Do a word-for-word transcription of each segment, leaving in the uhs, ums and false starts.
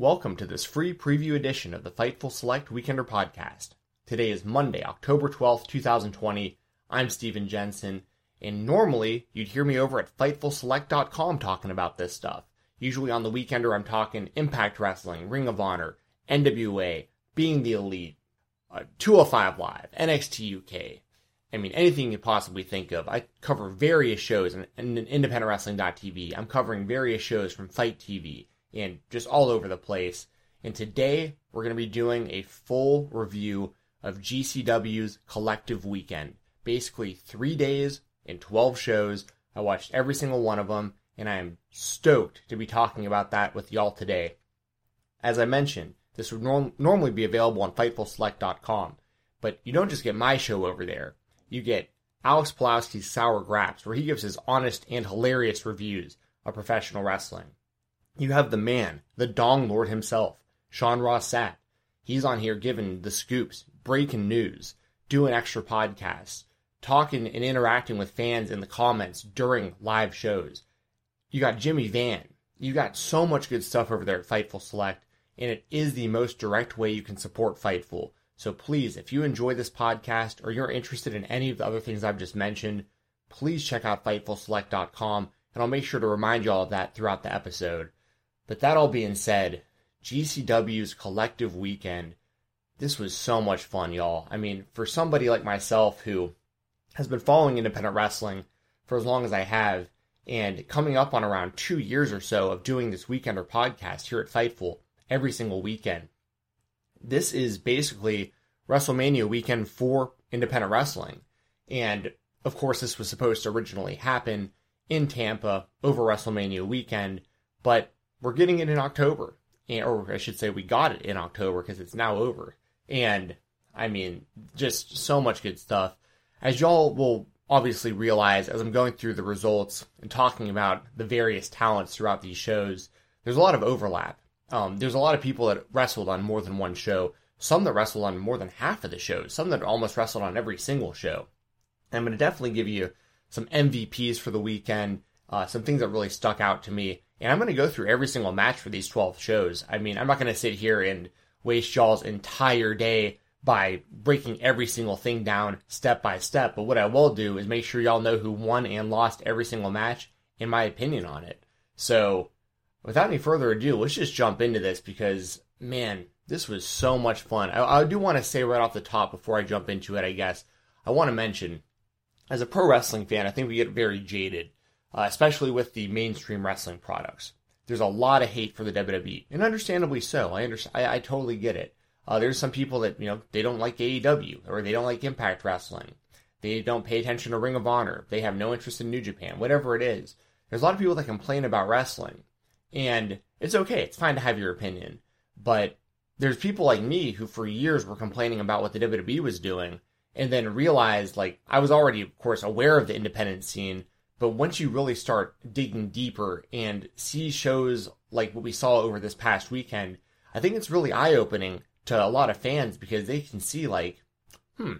Welcome to this free preview edition of the Fightful Select Weekender Podcast. Today is Monday, October twelfth, twenty twenty. I'm Steven Jensen, and normally you'd hear me over at Fightful Select dot com talking about this stuff. Usually on the Weekender I'm talking Impact Wrestling, Ring of Honor, N W A, Being the Elite, uh, two oh five Live, N X T U K. I mean, anything you possibly think of. I cover various shows on Independent Wrestling dot t v. I'm covering various shows from Fight T V. And just all over the place. And today, we're going to be doing a full review of G C W's Collective Weekend. Basically, three days and twelve shows. I watched every single one of them, and I am stoked to be talking about that with y'all today. As I mentioned, this would norm- normally be available on Fightful Select dot com, but you don't just get my show over there. You get Alex Pulowski's Sour Graps, where he gives his honest and hilarious reviews of professional wrestling. You have the man, the Dong Lord himself, Sean Rossat. He's on here giving the scoops, breaking news, doing extra podcasts, talking and interacting with fans in the comments during live shows. You got Jimmy Van. You got so much good stuff over there at Fightful Select, and it is the most direct way you can support Fightful. So please, if you enjoy this podcast or you're interested in any of the other things I've just mentioned, please check out Fightful Select dot com, and I'll make sure to remind you all of that throughout the episode. But that all being said, G C W's Collective Weekend, this was so much fun, y'all. I mean, for somebody like myself who has been following independent wrestling for as long as I have, and coming up on around two years or so of doing this Weekender podcast here at Fightful every single weekend, this is basically WrestleMania weekend for independent wrestling. And, of course, this was supposed to originally happen in Tampa over WrestleMania weekend, but we're getting it in October, or I should say we got it in October because it's now over. And, I mean, just so much good stuff. As y'all will obviously realize as I'm going through the results and talking about the various talents throughout these shows, there's a lot of overlap. Um, there's a lot of people that wrestled on more than one show, some that wrestled on more than half of the shows, some that almost wrestled on every single show. And I'm going to definitely give you some M V Ps for the weekend, uh, some things that really stuck out to me. And I'm going to go through every single match for these twelve shows. I mean, I'm not going to sit here and waste y'all's entire day by breaking every single thing down step by step. But what I will do is make sure y'all know who won and lost every single match and my opinion on it. So without any further ado, let's just jump into this because, man, this was so much fun. I, I do want to say right off the top before I jump into it, I guess, I want to mention, as a pro wrestling fan, I think we get very jaded. Uh, especially with the mainstream wrestling products. There's a lot of hate for the W W E, and understandably so. I understand. I, I totally get it. Uh, there's some people that, you know, they don't like A E W, or they don't like Impact Wrestling. They don't pay attention to Ring of Honor. They have no interest in New Japan, whatever it is. There's a lot of people that complain about wrestling, and it's okay. It's fine to have your opinion, but there's people like me who for years were complaining about what the W W E was doing, and then realized, like, I was already, of course, aware of the independent scene. But once you really start digging deeper and see shows like what we saw over this past weekend, I think it's really eye-opening to a lot of fans because they can see, like, hmm,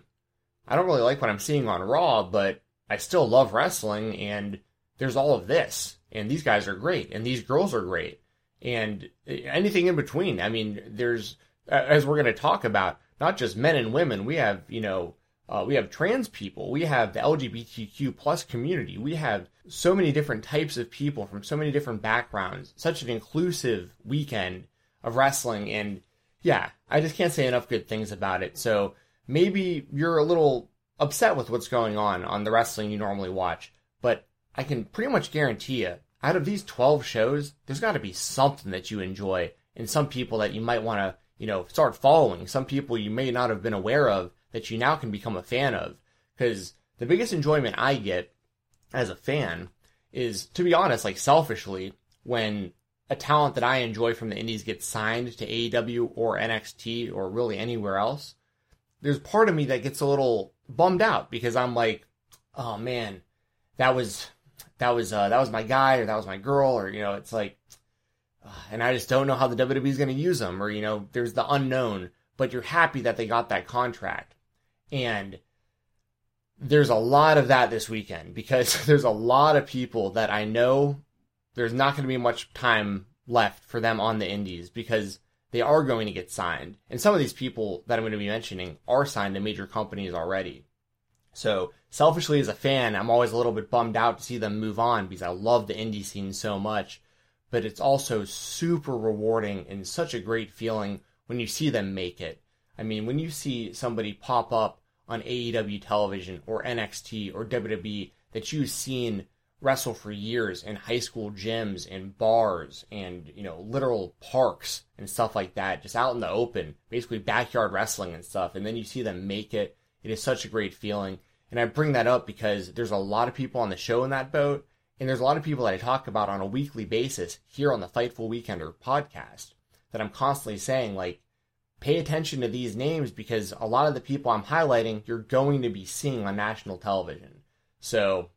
I don't really like what I'm seeing on Raw, but I still love wrestling, and there's all of this, and these guys are great, and these girls are great, and anything in between. I mean, there's, as we're going to talk about, not just men and women. We have, you know, uh, we have trans people. We have the L G B T Q plus community. We have so many different types of people from so many different backgrounds. Such an inclusive weekend of wrestling, and yeah, I just can't say enough good things about it. So maybe you're a little upset with what's going on on the wrestling you normally watch, but I can pretty much guarantee you, out of these twelve shows, there's got to be something that you enjoy, and some people that you might want to, you know, start following, some people you may not have been aware of that you now can become a fan of. Because the biggest enjoyment I get as a fan is, to be honest, like selfishly, when a talent that I enjoy from the indies gets signed to A E W or N X T or really anywhere else, there's part of me that gets a little bummed out because I'm like, oh man, that was, that was, uh, that was my guy, or that was my girl, or, you know, it's like, uh, and I just don't know how the W W E is going to use them, or, you know, there's the unknown, but you're happy that they got that contract. And there's a lot of that this weekend because there's a lot of people that I know there's not going to be much time left for them on the indies because they are going to get signed. And some of these people that I'm going to be mentioning are signed to major companies already. So selfishly as a fan, I'm always a little bit bummed out to see them move on because I love the indie scene so much. But it's also super rewarding and such a great feeling when you see them make it. I mean, when you see somebody pop up on A E W television or N X T or W W E that you've seen wrestle for years in high school gyms and bars and, you know, literal parks and stuff like that, just out in the open, basically backyard wrestling and stuff, and then you see them make it. It is such a great feeling. And I bring that up because there's a lot of people on the show in that boat, and there's a lot of people that I talk about on a weekly basis here on the Fightful Weekender podcast that I'm constantly saying, like, pay attention to these names because a lot of the people I'm highlighting you're going to be seeing on national television. So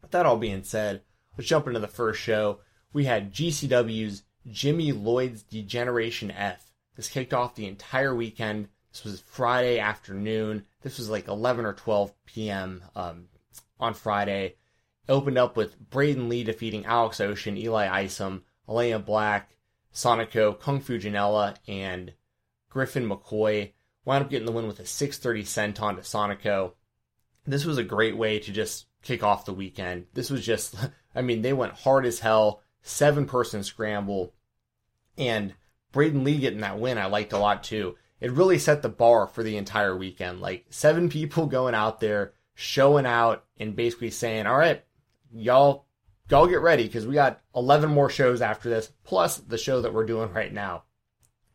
with that all being said, let's jump into the first show. We had G C W's Jimmy Lloyd's Degeneration F. This kicked off the entire weekend. This was Friday afternoon. This was like eleven or twelve p.m. Um, on Friday. It opened up with Braden Lee defeating Alex Ocean, Eli Isom, Alea Black, Sonico, Kung Fu Janela, and Griffin McCoy. Wound up getting the win with a six thirty senton to Sonico. This was a great way to just kick off the weekend. This was just, I mean, they went hard as hell, seven-person scramble, and Braden Lee getting that win I liked a lot too. It really set the bar for the entire weekend. Like, seven people going out there, showing out, and basically saying, all right, y'all, y'all get ready, because we got eleven more shows after this, plus the show that we're doing right now.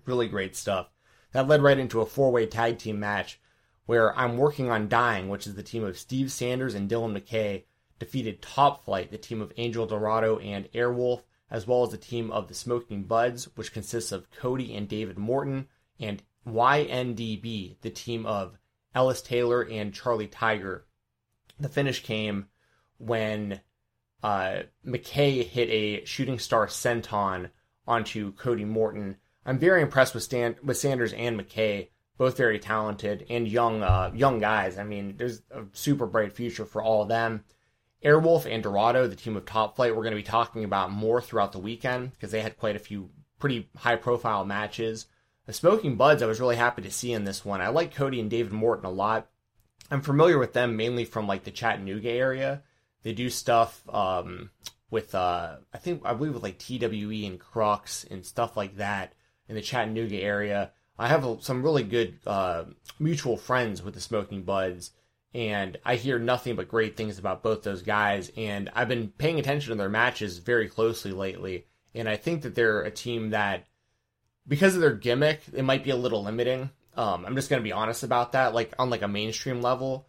Really great stuff. That led right into a four-way tag team match where I'm Working on Dying, which is the team of Steve Sanders and Dylan McKay, defeated Top Flight, the team of Angel Dorado and Airwolf, as well as the team of the Smoking Buds, which consists of Cody and David Morton, and Y N D B, the team of Ellis Taylor and Charlie Tiger. The finish came when uh, McKay hit a shooting star senton onto Cody Morton. I'm very impressed with, Stan- with Sanders and McKay. Both very talented and young uh, young guys. I mean, there's a super bright future for all of them. Airwolf and Dorado, the team of Top Flight, we're going to be talking about more throughout the weekend because they had quite a few pretty high-profile matches. The Smoking Buds I was really happy to see in this one. I like Cody and David Morton a lot. I'm familiar with them mainly from, like, the Chattanooga area. They do stuff um, with, uh, I think, I believe with, like, T W E and Crux and stuff like that in the Chattanooga area. I have some really good uh, mutual friends with the Smoking Buds, and I hear nothing but great things about both those guys, and I've been paying attention to their matches very closely lately, and I think that they're a team that, because of their gimmick, it might be a little limiting. Um, I'm just going to be honest about that. Like, on like a mainstream level,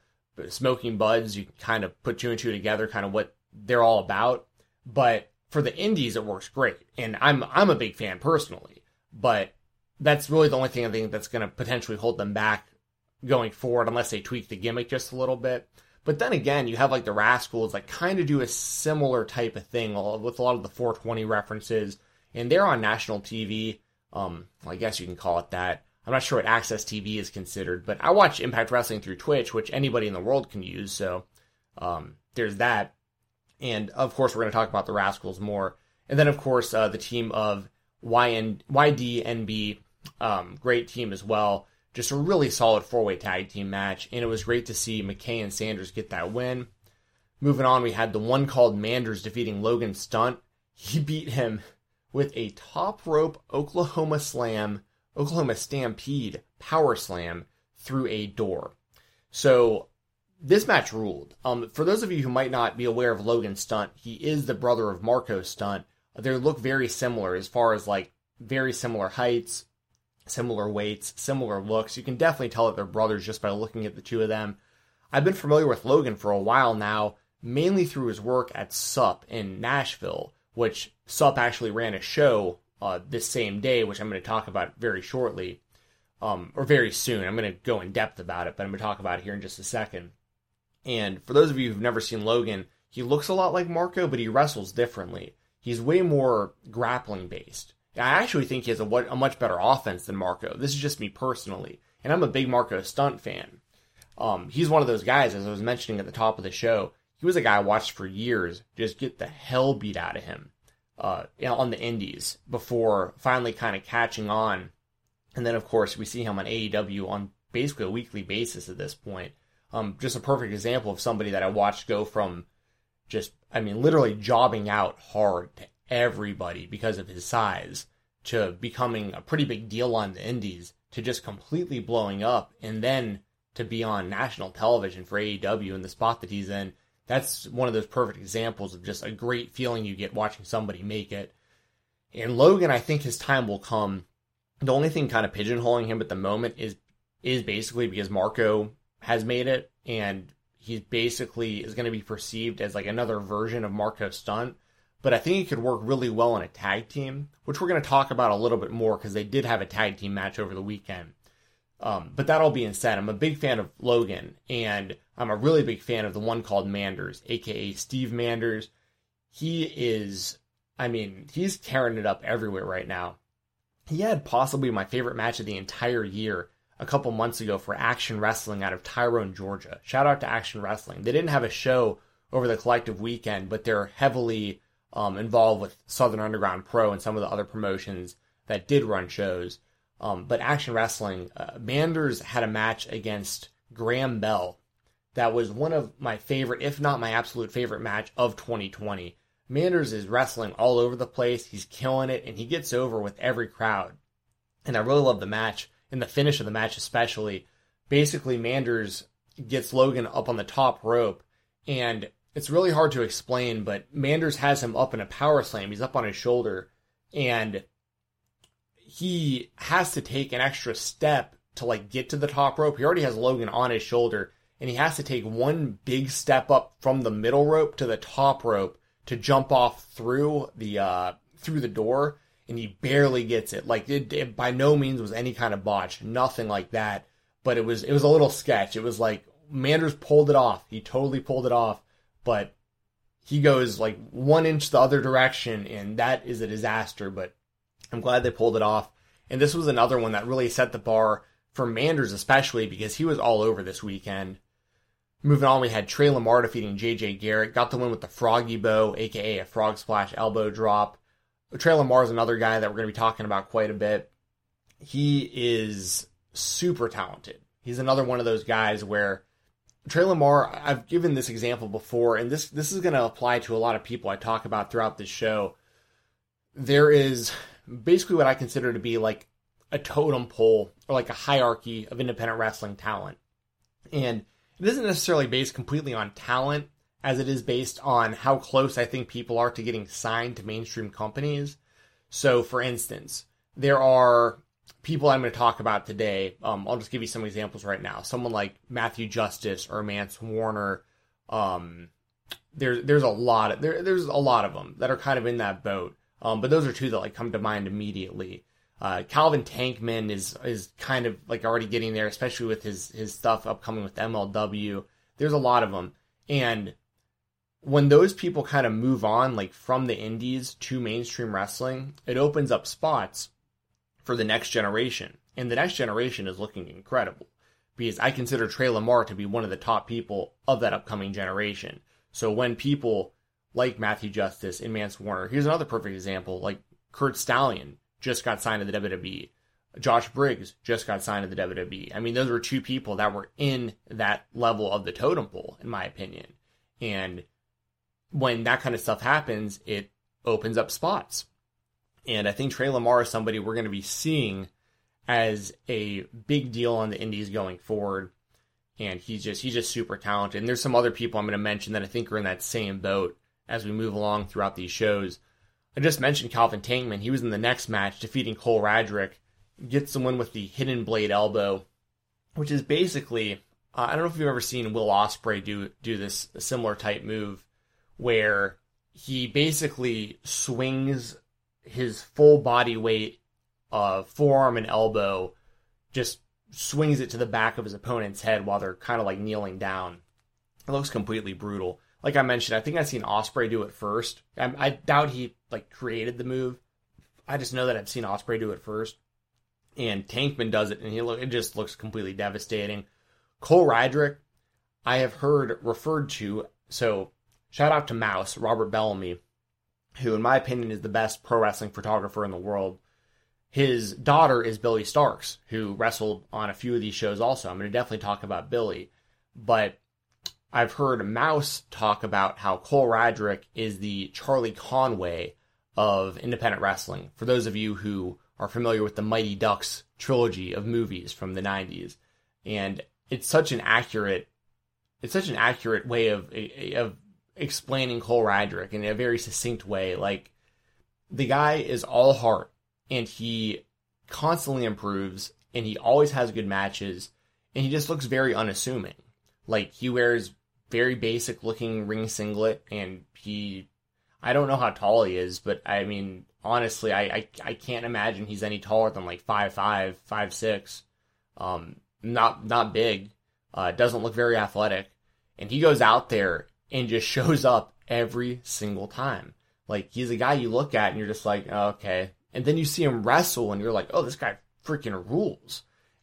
Smoking Buds, you can kind of put two and two together, kind of what they're all about, but for the indies, it works great, and I'm I'm a big fan personally, but that's really the only thing I think that's going to potentially hold them back going forward unless they tweak the gimmick just a little bit. But then again, you have like the Rascals that kind of do a similar type of thing with a lot of the four twenty references, and they're on national T V. Um, I guess you can call it that. I'm not sure what Access T V is considered, but I watch Impact Wrestling through Twitch, which anybody in the world can use, so um, there's that. And, of course, we're going to talk about the Rascals more. And then, of course, uh, the team of Y N Y D N B, um, great team as well. Just a really solid four-way tag team match, and it was great to see McKay and Sanders get that win. Moving on, we had the one called Manders defeating Logan Stunt. He beat him with a top-rope Oklahoma slam, Oklahoma Stampede power slam through a door. So this match ruled. Um, for those of you who might not be aware of Logan Stunt, he is the brother of Marco Stunt. They look very similar as far as like very similar heights, similar weights, similar looks. You can definitely tell that they're brothers just by looking at the two of them. I've been familiar with Logan for a while now, mainly through his work at S U P in Nashville, which S U P actually ran a show Uh, this same day, which I'm going to talk about very shortly, um, or very soon. I'm going to go in depth about it, but I'm going to talk about it here in just a second. And for those of you who've never seen Logan, he looks a lot like Marco, but he wrestles differently. He's way more grappling based. I actually think he has a, a much better offense than Marco. This is just me personally, and I'm a big Marco Stunt fan. Um, he's one of those guys, as I was mentioning at the top of the show, he was a guy I watched for years just get the hell beat out of him Uh, on the indies before finally kind of catching on. And then, of course, we see him on A E W on basically a weekly basis at this point. Um, just a perfect example of somebody that I watched go from just, I mean, literally jobbing out hard to everybody because of his size to becoming a pretty big deal on the indies to just completely blowing up and then to be on national television for A E W in the spot that he's in. That's one of those perfect examples of just a great feeling you get watching somebody make it. And Logan, I think his time will come. The only thing kind of pigeonholing him at the moment is is basically because Marco has made it, and he basically is going to be perceived as like another version of Marco Stunt. But I think he could work really well in a tag team, which we're going to talk about a little bit more because they did have a tag team match over the weekend. Um, but that all being said, I'm a big fan of Logan, and I'm a really big fan of the one called Manders, a k a. Steve Manders. He is, I mean, he's tearing it up everywhere right now. He had possibly my favorite match of the entire year a couple months ago for Action Wrestling out of Tyrone, Georgia. Shout out to Action Wrestling. They didn't have a show over the collective weekend, but they're heavily um, involved with Southern Underground Pro and some of the other promotions that did run shows. Um, but Action Wrestling, uh, Manders had a match against Graham Bell that was one of my favorite, if not my absolute favorite match of twenty twenty. Manders is wrestling all over the place. He's killing it, and he gets over with every crowd. And I really love the match, and the finish of the match especially. Basically, Manders gets Logan up on the top rope, and it's really hard to explain, but Manders has him up in a power slam. He's up on his shoulder, and he has to take an extra step to like get to the top rope. He already has Logan on his shoulder, and he has to take one big step up from the middle rope to the top rope to jump off through the uh, through the door, and he barely gets it. Like it, it by no means was any kind of botch, nothing like that. But it was it was a little sketch. It was like Manders pulled it off. He totally pulled it off, but he goes like one inch the other direction, and that is a disaster. But I'm glad they pulled it off. And this was another one that really set the bar for Manders, especially because he was all over this weekend. Moving on, we had Trey Lamar defeating J J Garrett. Got the win with the Froggy Bow, a k a a frog splash elbow drop. Trey Lamar is another guy that we're going to be talking about quite a bit. He is super talented. He's another one of those guys where Trey Lamar, I've given this example before, and this, this is going to apply to a lot of people I talk about throughout this show. There is basically what I consider to be like a totem pole or like a hierarchy of independent wrestling talent. And it isn't necessarily based completely on talent as it is based on how close I think people are to getting signed to mainstream companies. So for instance, there are people I'm going to talk about today. Um, I'll just give you some examples right now. Someone like Matthew Justice or Mance Warner. Um, there, there's a lot of, there, there's a lot of them that are kind of in that boat. Um, but those are two that like come to mind immediately. Uh, Calvin Tankman is is kind of like already getting there, especially with his his stuff upcoming with M L W. There's a lot of them, and when those people kind of move on, like from the indies to mainstream wrestling, it opens up spots for the next generation. And the next generation is looking incredible, because I consider Trey Lamar to be one of the top people of that upcoming generation. So when people like Matthew Justice and Mance Warner, here's another perfect example, like Kurt Stallion just got signed to the W W E. Josh Briggs just got signed to the W W E. I mean, those were two people that were in that level of the totem pole, in my opinion. And when that kind of stuff happens, it opens up spots. And I think Trey Lamar is somebody we're going to be seeing as a big deal on the indies going forward. And he's just he's just super talented. And there's some other people I'm going to mention that I think are in that same boat as we move along throughout these shows. I just mentioned Calvin Tankman. He was in the next match defeating Cole Radrick. Gets the win with the hidden blade elbow, which is basically, uh, I don't know if you've ever seen Will Ospreay do do this similar type move, where he basically swings his full body weight, uh, forearm and elbow, just swings it to the back of his opponent's head while they're kind of like kneeling down. It looks completely brutal. Like I mentioned, I think I've seen Ospreay do it first. I, I doubt he like created the move. I just know that I've seen Ospreay do it first. And Tankman does it, and he look, it just looks completely devastating. Cole Radrick, I have heard referred to, so shout out to Mouse, Robert Bellamy, who in my opinion is the best pro wrestling photographer in the world. His daughter is Billy Starks, who wrestled on a few of these shows also. I'm going to definitely talk about Billy, but I've heard Mouse talk about how Cole Radrick is the Charlie Conway of independent wrestling. For those of you who are familiar with the Mighty Ducks trilogy of movies from the nineties, and it's such an accurate, it's such an accurate way of of explaining Cole Radrick in a very succinct way. Like, the guy is all heart, and he constantly improves, and he always has good matches, and he just looks very unassuming. Like, he wears very basic looking ring singlet, and he, I don't know how tall he is, but I mean, honestly, I, I, I can't imagine he's any taller than like five five, five six. Um, not not big. Uh, doesn't look very athletic. And he goes out there and just shows up every single time. Like, he's a guy you look at and you're just like, oh, okay. And then you see him wrestle and you're like, oh, this guy freaking rules.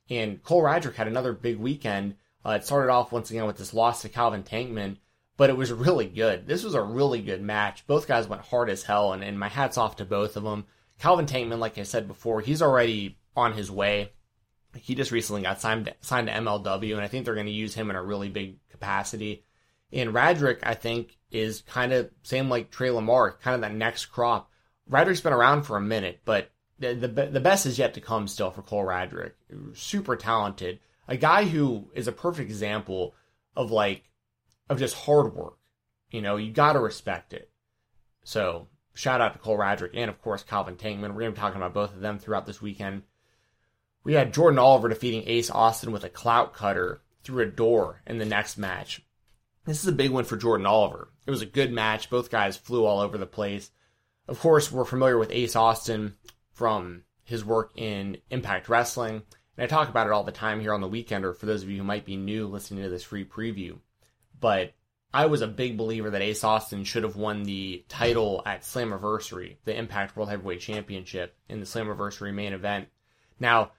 And Cole Radrick had another big weekend. Uh, it started off once again with this loss to Calvin Tankman. But it was really good. This was a really good match. Both guys went hard as hell, and, and my hat's off to both of them. Calvin Tankman, like I said before, he's already on his way. He just recently got signed to, signed to M L W, and I think they're going to use him in a really big capacity. And Radrick, I think, is kind of same like Trey Lamar, kind of that next crop. Radrick's been around for a minute, but the, the, the best is yet to come still for Cole Radrick. Super talented. A guy who is a perfect example of, like, of just hard work. You know, you got to respect it. So, shout out to Cole Radrick and, of course, Calvin Tankman. We're going to be talking about both of them throughout this weekend. We had Jordan Oliver defeating Ace Austin with a clout cutter through a door in the next match. This is a big one for Jordan Oliver. It was a good match. Both guys flew all over the place. Of course, we're familiar with Ace Austin from his work in Impact Wrestling. And I talk about it all the time here on The Weekender for those of you who might be new listening to this free preview. But I was a big believer that Ace Austin should have won the title at Slammiversary, the Impact World Heavyweight Championship, in the Slammiversary main event. Now,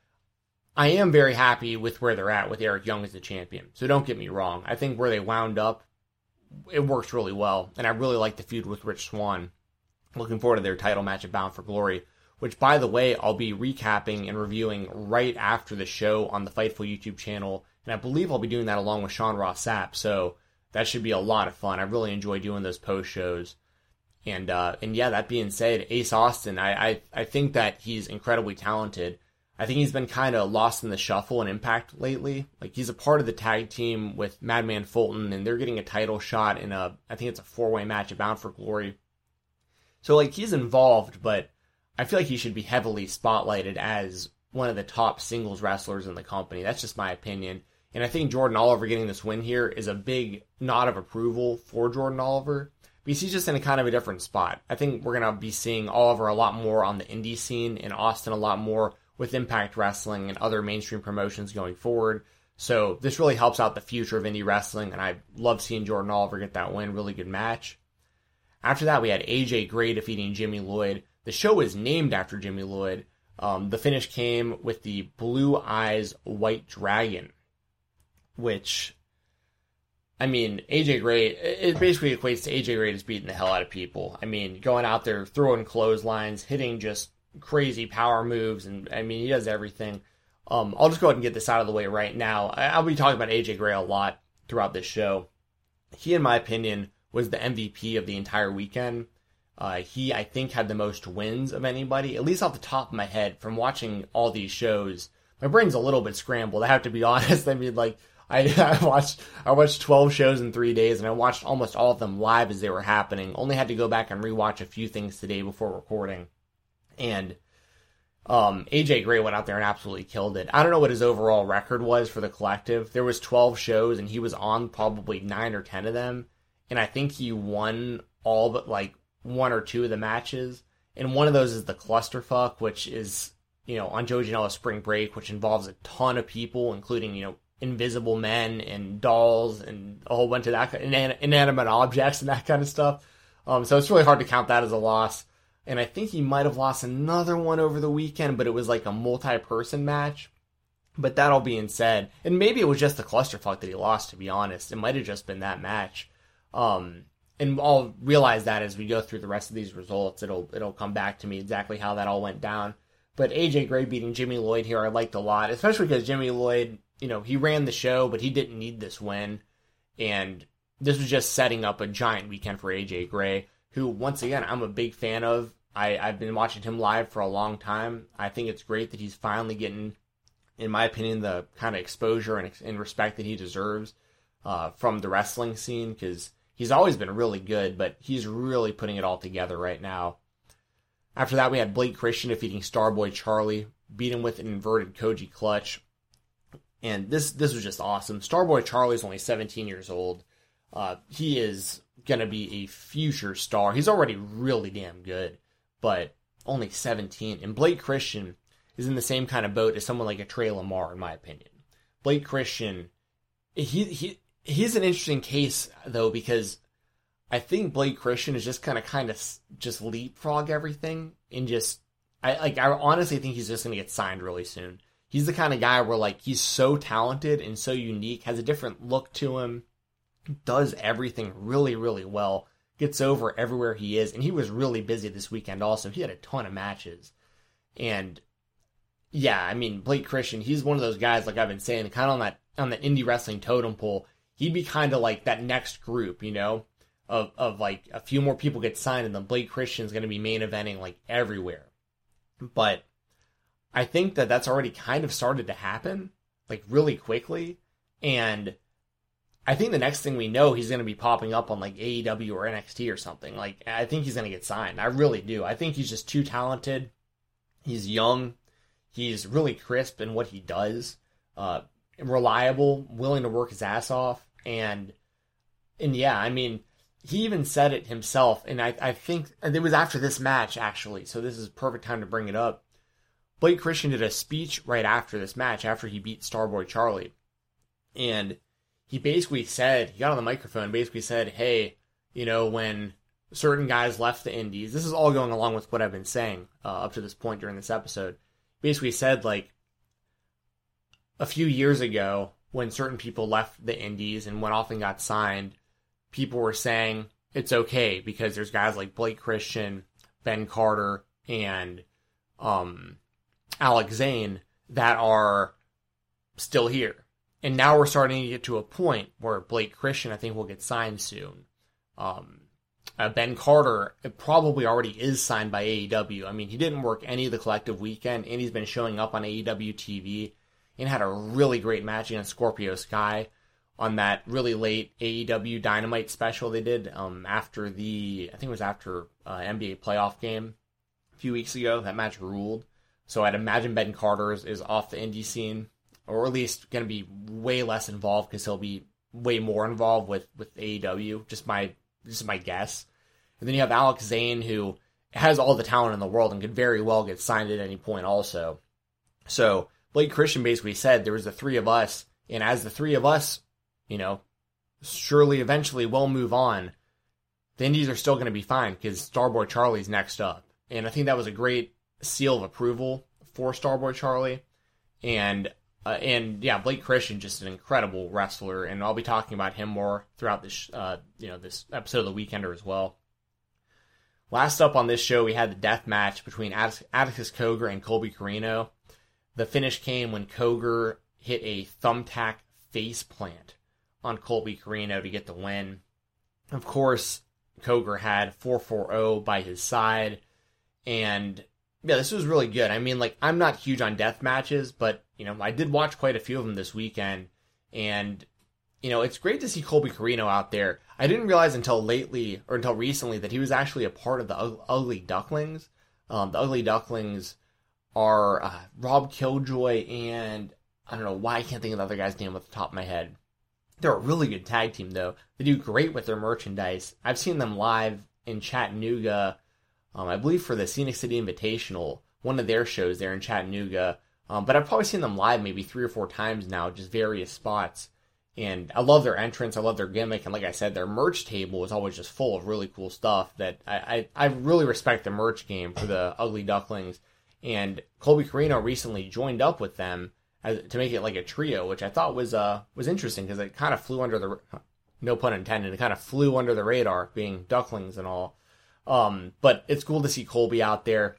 I am very happy with where they're at with Eric Young as the champion, so don't get me wrong. I think where they wound up, it works really well, and I really like the feud with Rich Swann. Looking forward to their title match at Bound for Glory, which, by the way, I'll be recapping and reviewing right after the show on the Fightful YouTube channel, and I believe I'll be doing that along with Sean Ross Sapp, so that should be a lot of fun. I really enjoy doing those post shows. And uh, and yeah, that being said, Ace Austin, I, I, I think that he's incredibly talented. I think he's been kind of lost in the shuffle and Impact lately. Like, he's a part of the tag team with Madman Fulton, and they're getting a title shot in a, I think it's a four-way match at Bound for Glory. So, like, he's involved, but I feel like he should be heavily spotlighted as one of the top singles wrestlers in the company. That's just my opinion. And I think Jordan Oliver getting this win here is a big nod of approval for Jordan Oliver, because he's just in a kind of a different spot. I think we're going to be seeing Oliver a lot more on the indie scene, and Austin a lot more with Impact Wrestling and other mainstream promotions going forward. So this really helps out the future of indie wrestling, and I love seeing Jordan Oliver get that win. Really good match. After that, we had A J Gray defeating Jimmy Lloyd. The show is named after Jimmy Lloyd. Um, the finish came with the Blue Eyes White Dragon, which, I mean, A J Gray, it basically equates to A J Gray just beating the hell out of people. I mean, going out there, throwing clotheslines, hitting just crazy power moves, and, I mean, he does everything. Um, I'll just go ahead and get this out of the way right now. I'll be talking about A J Gray a lot throughout this show. He, in my opinion, was the M V P of the entire weekend. Uh, he, I think, had the most wins of anybody, at least off the top of my head, from watching all these shows. My brain's a little bit scrambled, I have to be honest. I mean, like, I, I watched I watched twelve shows in three days, and I watched almost all of them live as they were happening. Only had to go back and rewatch a few things today before recording. And um, A J Gray went out there and absolutely killed it. I don't know what his overall record was for the collective. There was twelve shows, and he was on probably nine or ten of them. And I think he won all but, like, one or two of the matches, and one of those is the clusterfuck, which is, you know, on Joey Janela's Spring Break, which involves a ton of people, including, you know, invisible men and dolls and a whole bunch of that, inan- inanimate objects and that kind of stuff. Um, so it's really hard to count that as a loss. And I think he might have lost another one over the weekend, but it was like a multi-person match. But that all being said, and maybe it was just the clusterfuck that he lost, to be honest. It might have just been that match. Um... And I'll realize that as we go through the rest of these results, it'll it'll come back to me exactly how that all went down. But A J Gray beating Jimmy Lloyd here I liked a lot, especially because Jimmy Lloyd, you know, he ran the show, but he didn't need this win. And this was just setting up a giant weekend for A J Gray, who, once again, I'm a big fan of. I, I've been watching him live for a long time. I think it's great that he's finally getting, in my opinion, the kind of exposure and, and respect that he deserves uh, from the wrestling scene, because he's always been really good, but he's really putting it all together right now. After that, we had Blake Christian defeating Starboy Charlie, beat him with an inverted Koji clutch. And this this was just awesome. Starboy Charlie's only seventeen years old. Uh, he is going to be a future star. He's already really damn good, but only seventeen. And Blake Christian is in the same kind of boat as someone like a Trey Lamar, in my opinion. Blake Christian, he he... he's an interesting case, though, because I think Blake Christian is just kind of kind of just leapfrog everything, and just, I like, I honestly think he's just going to get signed really soon. He's the kind of guy where, like, he's so talented and so unique, has a different look to him, does everything really, really well, gets over everywhere he is, and he was really busy this weekend also. He had a ton of matches, and yeah, I mean, Blake Christian, he's one of those guys, like I've been saying, kind of on that, on that indie wrestling totem pole. He'd be kind of like that next group, you know, of, of like a few more people get signed and then Blake Christian's going to be main eventing like everywhere. But I think that that's already kind of started to happen, like, really quickly. And I think the next thing we know, he's going to be popping up on like A E W or N X T or something. Like, I think he's going to get signed. I really do. I think he's just too talented. He's young. He's really crisp in what he does. Uh, reliable, willing to work his ass off. And, and yeah, I mean, he even said it himself, and I, I think it was after this match, actually, so this is perfect time to bring it up. Blake Christian did a speech right after this match, after he beat Starboy Charlie, and he basically said, he got on the microphone, basically said, hey, you know, when certain guys left the indies, this is all going along with what I've been saying uh, up to this point during this episode, basically said, like, a few years ago, when certain people left the indies and went off and got signed, people were saying it's okay because there's guys like Blake Christian, Ben Carter, and um, Alex Zane that are still here. And now we're starting to get to a point where Blake Christian, I think, will get signed soon. Um, uh, Ben Carter probably already is signed by A E W. I mean, he didn't work any of the collective weekend, and he's been showing up on A E W T V. And had a really great match against Scorpio Sky on that really late A E W Dynamite special they did um, after the, I think it was after uh, N B A playoff game a few weeks ago. That match ruled. So I'd imagine Ben Carter is, is off the indie scene, or at least going to be way less involved because he'll be way more involved with, with A E W. Just my, just my guess. And then you have Alex Zane, who has all the talent in the world and could very well get signed at any point also. So Blake Christian basically said there was the three of us, and as the three of us, you know, surely eventually we'll move on, the indies are still going to be fine because Starboy Charlie's next up. And I think that was a great seal of approval for Starboy Charlie. And, uh, and yeah, Blake Christian, just an incredible wrestler. And I'll be talking about him more throughout this, uh, you know, this episode of The Weekender as well. Last up on this show, we had the death match between Atticus Coger and Colby Carino. The finish came when Coger hit a thumbtack faceplant on Colby Carino to get the win. Of course, Coger had four forty by his side. And, yeah, this was really good. I mean, like, I'm not huge on death matches, but, you know, I did watch quite a few of them this weekend. And, you know, it's great to see Colby Carino out there. I didn't realize until lately, or until recently, that he was actually a part of the Ugly Ducklings. Um, the Ugly Ducklings are uh, Rob Killjoy and, I don't know why I can't think of the other guy's name off the top of my head. They're a really good tag team, though. They do great with their merchandise. I've seen them live in Chattanooga, um, I believe for the Scenic City Invitational, one of their shows there in Chattanooga. Um, but I've probably seen them live maybe three or four times now, just various spots. And I love their entrance, I love their gimmick, and like I said, their merch table is always just full of really cool stuff that I, I, I really respect the merch game for the Ugly Ducklings. And Colby Carino recently joined up with them as, to make it like a trio, which I thought was uh was interesting because it kind of flew under the, no pun intended, it kind of flew under the radar, being ducklings and all. Um, but it's cool to see Colby out there.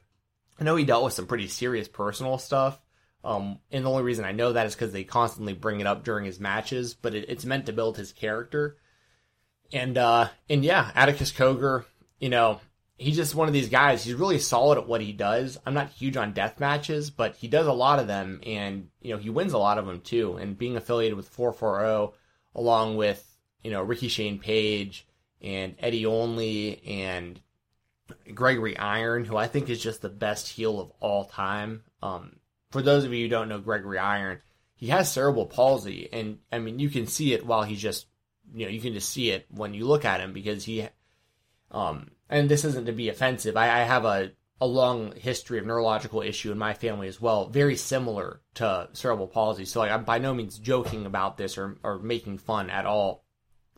I know he dealt with some pretty serious personal stuff. Um, and the only reason I know that is because they constantly bring it up during his matches, but it, it's meant to build his character. And, uh, and yeah, Atticus Coger, you know, he's just one of these guys. He's really solid at what he does. I'm not huge on death matches, but he does a lot of them, and, you know, he wins a lot of them too. And being affiliated with four forty, along with, you know, Ricky Shane Page and Eddie Only and Gregory Iron, who I think is just the best heel of all time. Um, For those of you who don't know Gregory Iron, he has cerebral palsy, and I mean you can see it while he's just, you know, you can just see it when you look at him because he, um, and this isn't to be offensive. I, I have a, a long history of neurological issue in my family as well, very similar to cerebral palsy. So like, I'm by no means joking about this or or making fun at all.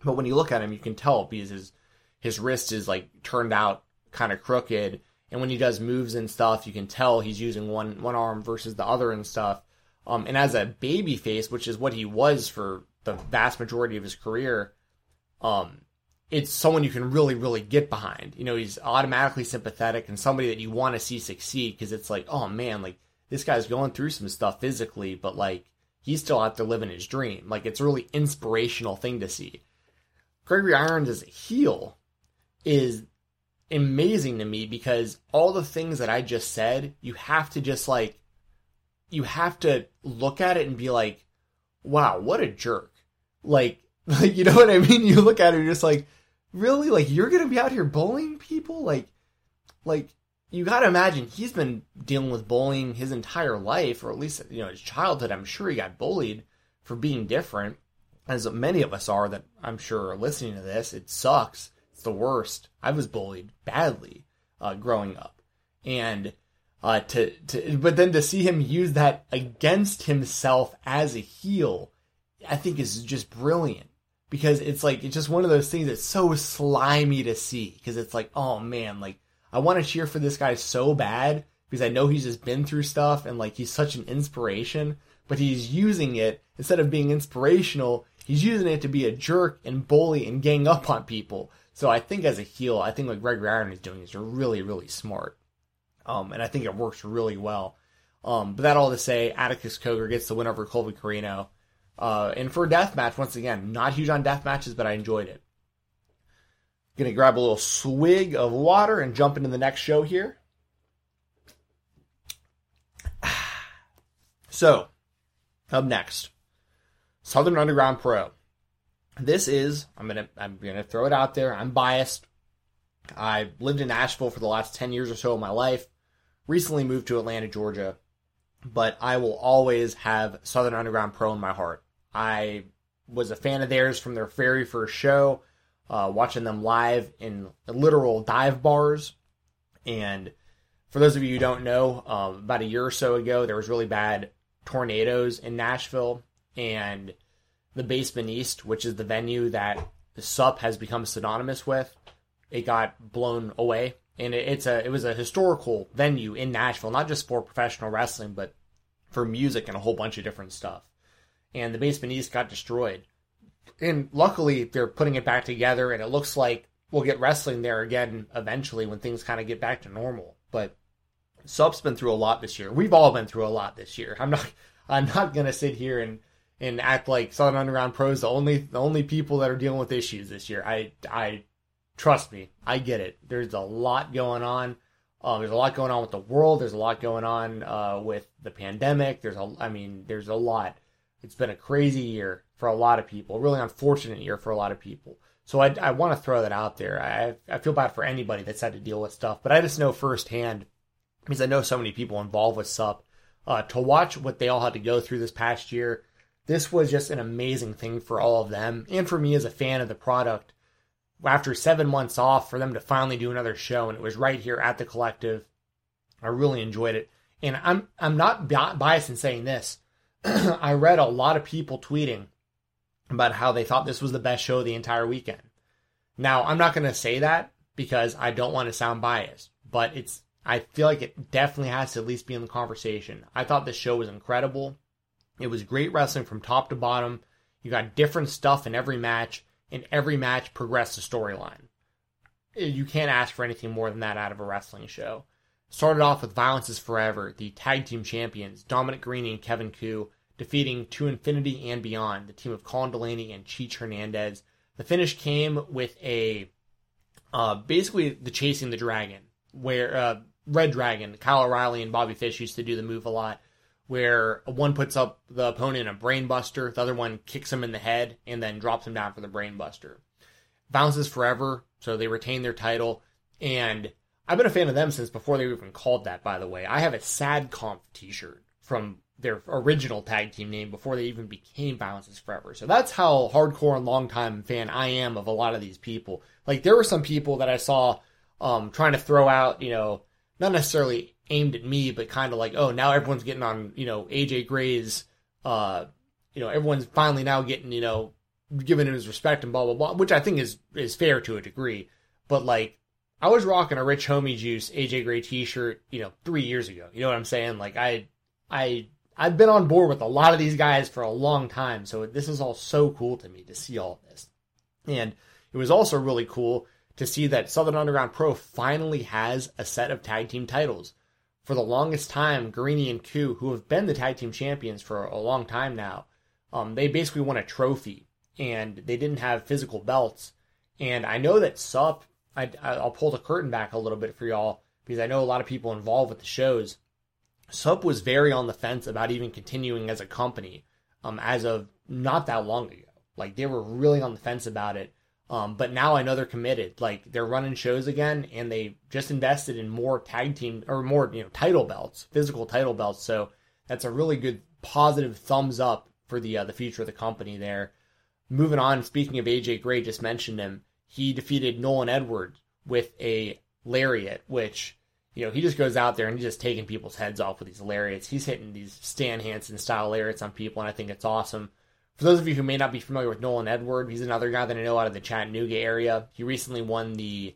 But when you look at him, you can tell because his his wrist is like turned out kind of crooked. And when he does moves and stuff, you can tell he's using one one arm versus the other and stuff. Um, and as a babyface, which is what he was for the vast majority of his career, um, it's someone you can really, really get behind. You know, he's automatically sympathetic and somebody that you want to see succeed because it's like, oh man, like this guy's going through some stuff physically, but like he's still out there living his dream. Like it's a really inspirational thing to see. Gregory Irons as a heel is amazing to me because all the things that I just said, you have to just like, you have to look at it and be like, wow, what a jerk. Like, like you know what I mean? You look at it and you're just like, really? Like, you're going to be out here bullying people? Like, like you got to imagine he's been dealing with bullying his entire life, or at least, you know, his childhood. I'm sure he got bullied for being different, as many of us are that I'm sure are listening to this. It sucks. The worst. I was bullied badly uh, growing up, and uh, to to but then to see him use that against himself as a heel, I think is just brilliant because it's like it's just one of those things that's so slimy to see because it's like, oh man, like I want to cheer for this guy so bad because I know he's just been through stuff and like he's such an inspiration, but he's using it instead of being inspirational, he's using it to be a jerk and bully and gang up on people. So I think as a heel, I think what Gregory Iron is doing is really, really smart. Um, and I think it works really well. Um, but that all to say, Atticus Coger gets the win over Colby Carino. Uh, and for a deathmatch, once again, not huge on death matches, but I enjoyed it. Going to grab a little swig of water and jump into the next show here. So, up next, Southern Underground Pro. This is, I'm going to I'm gonna throw it out there, I'm biased. I lived in Nashville for the last ten years or so of my life. Recently moved to Atlanta, Georgia. But I will always have Southern Underground Pro in my heart. I was a fan of theirs from their very first show, uh, watching them live in literal dive bars. And for those of you who don't know, uh, about a year or so ago, there was really bad tornadoes in Nashville. And the Basement East, which is the venue that the S U P has become synonymous with, it got blown away And it, it's a it was a historical venue in Nashville, not just for professional wrestling, but for music and a whole bunch of different stuff. And the Basement East got destroyed. And luckily, they're putting it back together, and it looks like we'll get wrestling there again eventually when things kind of get back to normal. But S U P's been through a lot this year. We've all been through a lot this year. I'm not I'm not going to sit here and, and act like Southern Underground Pro is the only, the only people that are dealing with issues this year. I, I trust me, I get it. There's a lot going on. Um, there's a lot going on with the world. There's a lot going on uh, with the pandemic. There's a, I mean, there's a lot. It's been a crazy year for a lot of people, a really unfortunate year for a lot of people. So I, I want to throw that out there. I I feel bad for anybody that's had to deal with stuff, but I just know firsthand, because I know so many people involved with S U P, uh, to watch what they all had to go through this past year. This was just an amazing thing for all of them, and for me as a fan of the product. After seven months off, for them to finally do another show, and it was right here at the Collective. I really enjoyed it, and I'm I'm not biased in saying this. I read a lot of people tweeting about how they thought this was the best show the entire weekend. Now, I'm not going to say that because I don't want to sound biased, but it's I feel like it definitely has to at least be in the conversation. I thought this show was incredible. It was great wrestling from top to bottom. You got different stuff in every match, and every match progressed the storyline. You can't ask for anything more than that out of a wrestling show. Started off with Violence is Forever, the tag team champions, Dominic Green and Kevin Koo, defeating To Infinity and Beyond, the team of Colin Delaney and Cheech Hernandez. The finish came with a, uh, basically the Chasing the Dragon, where uh, Red Dragon, Kyle O'Reilly and Bobby Fish used to do the move a lot, where one puts up the opponent in a brainbuster, the other one kicks him in the head, and then drops him down for the brainbuster. Violence is Forever, so they retain their title, and I've been a fan of them since before they were even called that, by the way. I have a SadConf t-shirt from their original tag team name before they even became Violence is Forever. So that's how hardcore and longtime fan I am of a lot of these people. Like, there were some people that I saw um, trying to throw out, you know, not necessarily aimed at me, but kind of like, oh, now everyone's getting on, you know, A J Gray's, uh, you know, everyone's finally now getting, you know, giving him his respect and blah, blah, blah, which I think is, is fair to a degree. But, like, I was rocking a Rich Homie Juice A J Gray t-shirt, you know, three years ago. You know what I'm saying? Like, I, I, I've been on board with a lot of these guys for a long time, so this is all so cool to me to see all this. And it was also really cool to see that Southern Underground Pro finally has a set of tag team titles. For the longest time, Greeny and Koo, who have been the tag team champions for a long time now, um, they basically won a trophy, and they didn't have physical belts. And I know that S U P, I, I'll pull the curtain back a little bit for y'all, because I know a lot of people involved with the shows. S U P was very on the fence about even continuing as a company um, as of not that long ago. Like, they were really on the fence about it. Um, but now I know they're committed. Like, they're running shows again, and they just invested in more tag team or more, you know, title belts, physical title belts. So that's a really good positive thumbs up for the uh, the future of the company there. Moving on, speaking of A J Gray, just mentioned him. He defeated Nolan Edwards with a lariat, which, you know, he just goes out there and he's just taking people's heads off with these lariats. He's hitting these Stan Hansen style lariats on people, and I think it's awesome. For those of you who may not be familiar with Nolan Edwards, he's another guy that I know out of the Chattanooga area. He recently won the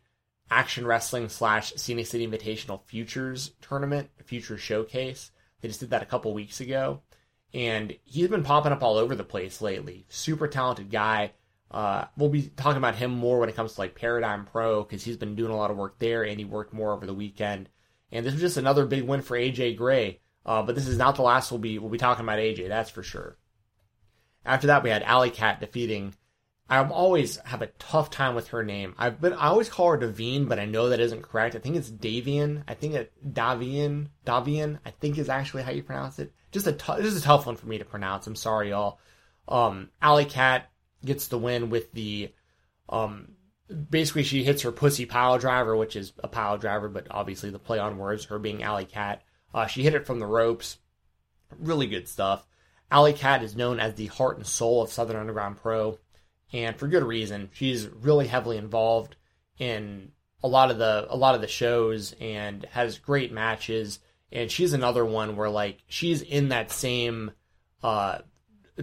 Action Wrestling slash Scenic City Invitational Futures Tournament, Futures Showcase. They just did that a couple weeks ago. And he's been popping up all over the place lately. Super talented guy. Uh, we'll be talking about him more when it comes to like Paradigm Pro, because he's been doing a lot of work there, and he worked more over the weekend. And this was just another big win for A J Gray. Uh, but this is not the last we'll be, we'll be talking about A J, that's for sure. After that, we had Alley Cat defeating. I always have a tough time with her name. I've been, I always call her Davine, but I know that isn't correct. I think it's Davian. I think it Davian. Davian, I think is actually how you pronounce it. Just a t- this is a tough one for me to pronounce. I'm sorry, y'all. Um, Alley Cat gets the win with the, um, basically she hits her pussy pile driver, which is a pile driver, but obviously the play on words, her being Alley Cat. Uh, she hit it from the ropes. Really good stuff. Alley Cat is known as the heart and soul of Southern Underground Pro, and for good reason. She's really heavily involved in a lot of the a lot of the shows and has great matches. And she's another one where like she's in that same uh,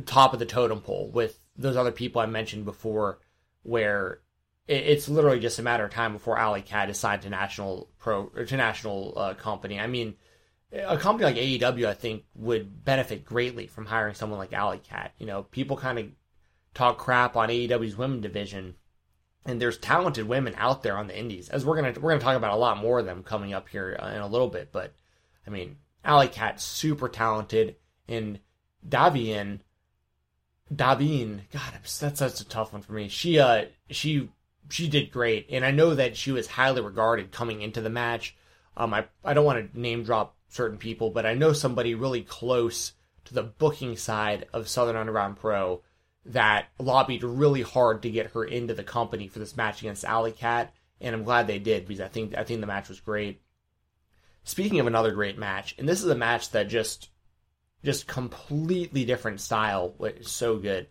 top of the totem pole with those other people I mentioned before, where it's literally just a matter of time before Alley Cat is signed to national pro or to national uh, company. I mean, a company like A E W, I think, would benefit greatly from hiring someone like Alley Cat. You know, people kind of talk crap on A E W's women division, and there's talented women out there on the indies, as we're gonna we're gonna talk about a lot more of them coming up here uh, in a little bit. But I mean, Alley Cat's super talented, and Davin, Davin, God, that's that's a tough one for me. She uh she. She did great, and I know that she was highly regarded coming into the match. Um, I, I don't want to name drop certain people, but I know somebody really close to the booking side of Southern Underground Pro that lobbied really hard to get her into the company for this match against Alley Cat, and I'm glad they did, because I think I think the match was great. Speaking of another great match, and this is a match that just just completely different style, it's so good.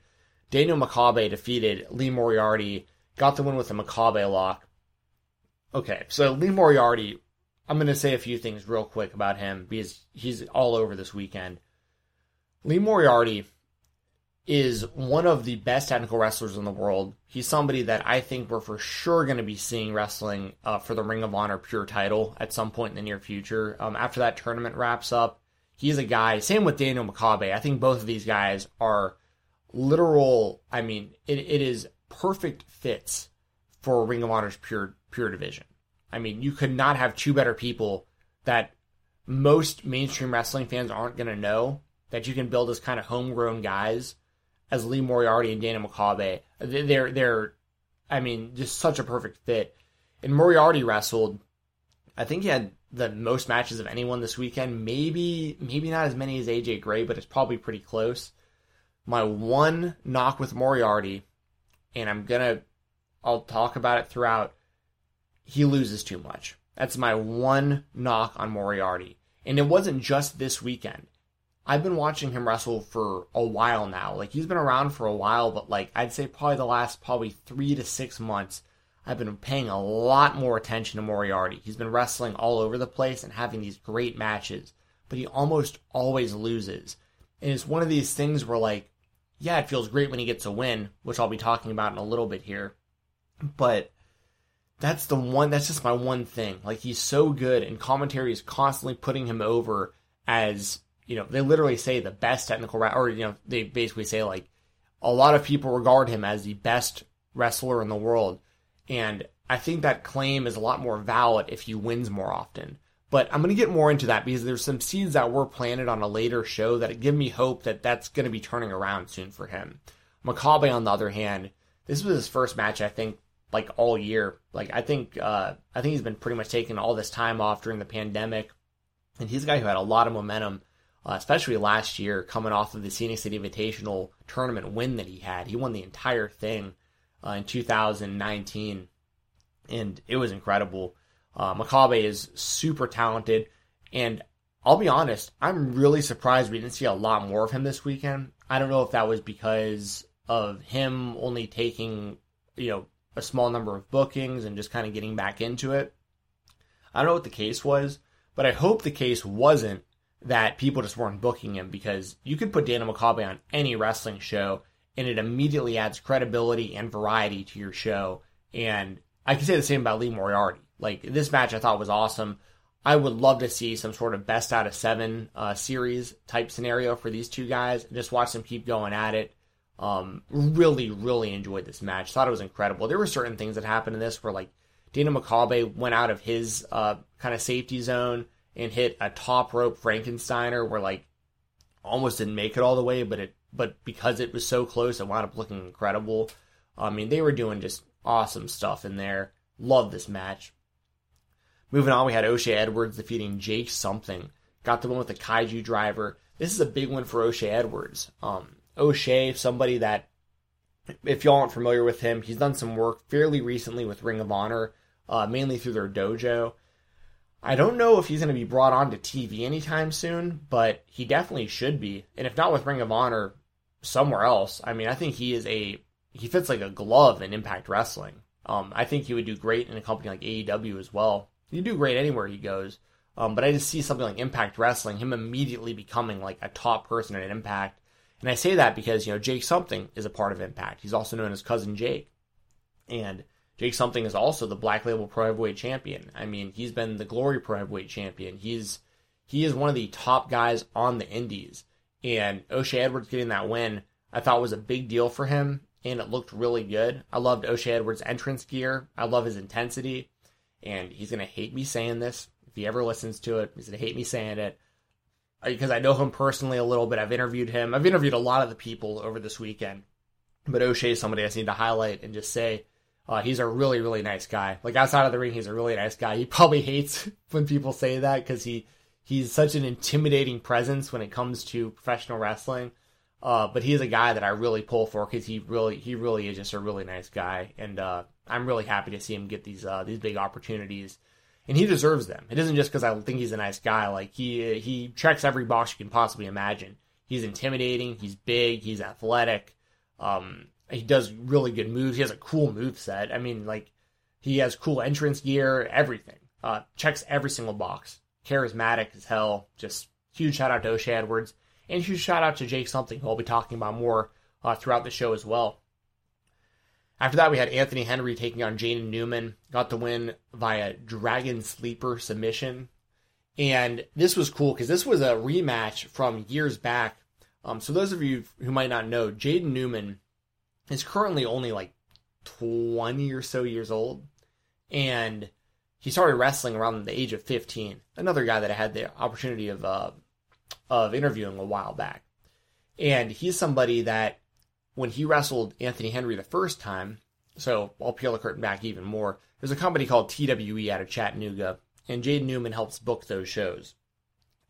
Daniel Makabe defeated Lee Moriarty. Got the win with a Makabe lock. Okay, so Lee Moriarty, I'm going to say a few things real quick about him because he's all over this weekend. Lee Moriarty is one of the best technical wrestlers in the world. He's somebody that I think we're for sure going to be seeing wrestling uh, for the Ring of Honor Pure title at some point in the near future. Um, after that tournament wraps up, he's a guy, same with Daniel Makabe. I think both of these guys are literal, I mean, it, it is... perfect fits for Ring of Honor's pure pure division. I mean, you could not have two better people that most mainstream wrestling fans aren't going to know that you can build as kind of homegrown guys as Lee Moriarty and Dana McCabe. They're, they're, I mean, just such a perfect fit. And Moriarty wrestled, I think he had the most matches of anyone this weekend. Maybe, maybe not as many as A J Gray, but it's probably pretty close. My one knock with Moriarty, and I'm gonna, I'll talk about it throughout, he loses too much. That's my one knock on Moriarty. And it wasn't just this weekend. I've been watching him wrestle for a while now. Like, he's been around for a while, but like, I'd say probably the last probably three to six months, I've been paying a lot more attention to Moriarty. He's been wrestling all over the place and having these great matches, but he almost always loses. And it's one of these things where like, yeah, it feels great when he gets a win, which I'll be talking about in a little bit here. But that's the one, that's just my one thing. Like, he's so good, and commentary is constantly putting him over as, you know, they literally say the best technical, or, you know, they basically say, like, a lot of people regard him as the best wrestler in the world. And I think that claim is a lot more valid if he wins more often. But I'm going to get more into that because there's some seeds that were planted on a later show that give me hope that that's going to be turning around soon for him. Makabe, on the other hand, this was his first match, I think, like all year. Like, I think uh, I think he's been pretty much taking all this time off during the pandemic. And he's a guy who had a lot of momentum, uh, especially last year, coming off of the Scenic City Invitational tournament win that he had. He won the entire thing uh, in two thousand nineteen, and it was incredible. Uh, Makabe is super talented, and I'll be honest, I'm really surprised we didn't see a lot more of him this weekend. I don't know if that was because of him only taking, you know, a small number of bookings and just kind of getting back into it. I don't know what the case was, but I hope the case wasn't that people just weren't booking him, because you could put Dana Makabe on any wrestling show, and it immediately adds credibility and variety to your show, and I can say the same about Lee Moriarty. Like, this match I thought was awesome. I would love to see some sort of best out of seven uh, series type scenario for these two guys. Just watch them keep going at it. Um, really, really enjoyed this match. Thought it was incredible. There were certain things that happened in this where, like, Dana Makabe went out of his uh, kind of safety zone and hit a top rope Frankensteiner where, like, almost didn't make it all the way, but it but because it was so close, it wound up looking incredible. I mean, they were doing just awesome stuff in there. Love this match. Moving on, we had O'Shea Edwards defeating Jake something. Got the one with the Kaiju driver. This is a big one for O'Shea Edwards. Um, O'Shea, somebody that, if y'all aren't familiar with him, he's done some work fairly recently with Ring of Honor, uh, mainly through their dojo. I don't know if he's going to be brought on to T V anytime soon, but he definitely should be. And if not with Ring of Honor, somewhere else. I mean, I think he is a, he fits like a glove in Impact Wrestling. Um, I think he would do great in a company like A E W as well. You do great anywhere he goes, um, but I just see something like Impact Wrestling, him immediately becoming like a top person at Impact. And I say that because, you know, Jake something is a part of Impact. He's also known as Cousin Jake. And Jake Something is also the Black Label Pro Heavyweight Champion. I mean, he's been the Glory Pro Heavyweight Champion. He's he is one of the top guys on the indies. And O'Shea Edwards getting that win, I thought was a big deal for him, and it looked really good. I loved O'Shea Edwards' entrance gear. I love his intensity. And he's going to hate me saying this. If he ever listens to it, he's going to hate me saying it. Because I know him personally a little bit. I've interviewed him. I've interviewed a lot of the people over this weekend. But O'Shea is somebody I just need to highlight and just say, Uh, he's a really, really nice guy. Like, outside of the ring, he's a really nice guy. He probably hates when people say that because he, he's such an intimidating presence when it comes to professional wrestling. Uh, but he's a guy that I really pull for because he really he really is just a really nice guy. And uh, I'm really happy to see him get these uh, these big opportunities. And he deserves them. It isn't just because I think he's a nice guy. Like, he, he checks every box you can possibly imagine. He's intimidating. He's big. He's athletic. Um... He does really good moves. He has a cool move set. I mean, like, he has cool entrance gear, everything. Uh, checks every single box. Charismatic as hell. Just huge shout-out to O'Shea Edwards. And huge shout-out to Jake Something, who I'll be talking about more uh, throughout the show as well. After that, we had Anthony Henry taking on Jaden Newman. Got the win via Dragon Sleeper submission. And this was cool, because this was a rematch from years back. Um, so those of you who might not know, Jaden Newman is currently only like twenty or so years old, and he started wrestling around the age of fifteen. Another guy that I had the opportunity of uh, of interviewing a while back. And he's somebody that when he wrestled Anthony Henry the first time, so I'll peel the curtain back even more, there's a company called T W E out of Chattanooga, and Jaden Newman helps book those shows.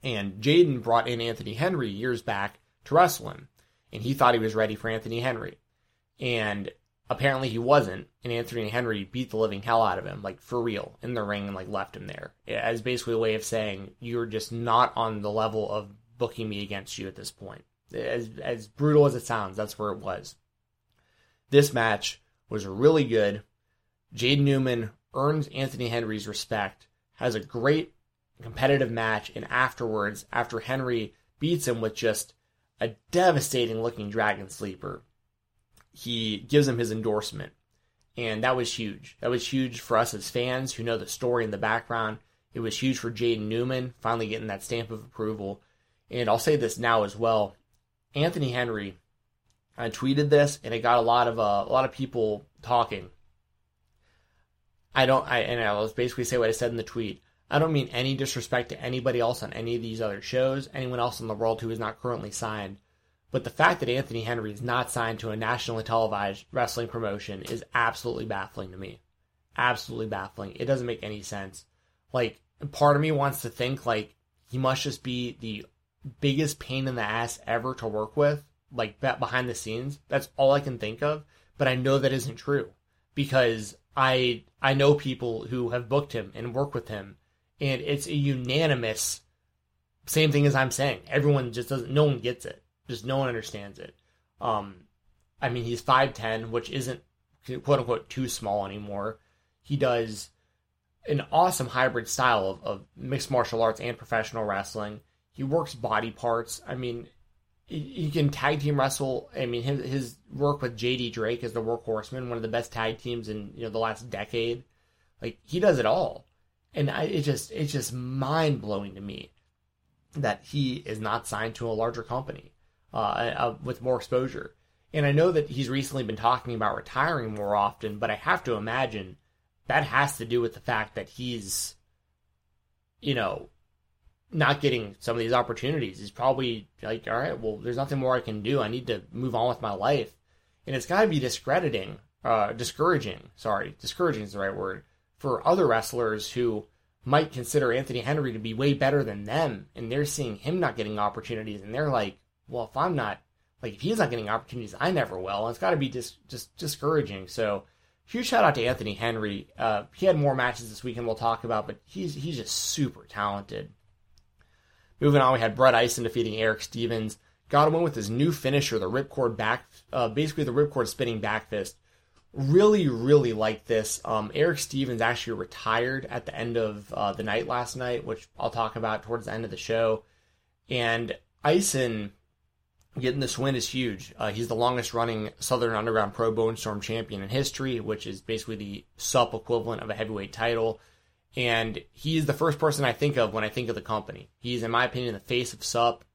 And Jaden brought in Anthony Henry years back to wrestle him, and he thought he was ready for Anthony Henry. And apparently he wasn't, and Anthony Henry beat the living hell out of him, like, for real, in the ring, and, like, left him there. As basically a way of saying, you're just not on the level of booking me against you at this point. As as brutal as it sounds, that's where it was. This match was really good. Jaden Newman earns Anthony Henry's respect, has a great competitive match, and afterwards, after Henry beats him with just a devastating-looking Dragon Sleeper, he gives him his endorsement, and that was huge. That was huge for us as fans who know the story in the background. It was huge for Jaden Newman, finally getting that stamp of approval. And I'll say this now as well. Anthony Henry, I tweeted this, and it got a lot of uh, a lot of people talking. I don't, I, and I'll basically say what I said in the tweet. I don't mean any disrespect to anybody else on any of these other shows, anyone else in the world who is not currently signed. But the fact that Anthony Henry is not signed to a nationally televised wrestling promotion is absolutely baffling to me. Absolutely baffling. It doesn't make any sense. Like, part of me wants to think, like, he must just be the biggest pain in the ass ever to work with, like, behind the scenes. That's all I can think of. But I know that isn't true, because I I know people who have booked him and worked with him, and it's a unanimous same thing as I'm saying. Everyone just doesn't, no one gets it. Just no one understands it. Um, I mean, he's five ten, which isn't, quote-unquote, too small anymore. He does an awesome hybrid style of, of mixed martial arts and professional wrestling. He works body parts. I mean, he, he can tag team wrestle. I mean, his, his work with J D Drake as the Workhorseman, one of the best tag teams in, you know, the last decade. Like, he does it all. And I, it just it's just mind-blowing to me that he is not signed to a larger company. Uh, uh, with more exposure. And I know that he's recently been talking about retiring more often, but I have to imagine that has to do with the fact that he's, you know, not getting some of these opportunities. He's probably like, all right, well, there's nothing more I can do. I need to move on with my life. And it's got to be discrediting, uh, discouraging, sorry, discouraging is the right word, for other wrestlers who might consider Anthony Henry to be way better than them, and they're seeing him not getting opportunities, and they're like, well, if I'm not, like, if he's not getting opportunities, I never will. It's got to be dis- just discouraging. So, huge shout out to Anthony Henry. Uh, he had more matches this weekend we'll talk about, but he's he's just super talented. Moving on, we had Brett Ison defeating Eric Stevens. Got him in with his new finisher, the Ripcord back, uh, basically the Ripcord spinning back fist. Really, really like this. Um, Eric Stevens actually retired at the end of uh, the night last night, which I'll talk about towards the end of the show. And Ison Getting this win is huge. Uh, he's the longest-running Southern Underground Pro Bone Storm champion in history, which is basically the S U P equivalent of a heavyweight title. And he is the first person I think of when I think of the company. He's, in my opinion, the face of S U P,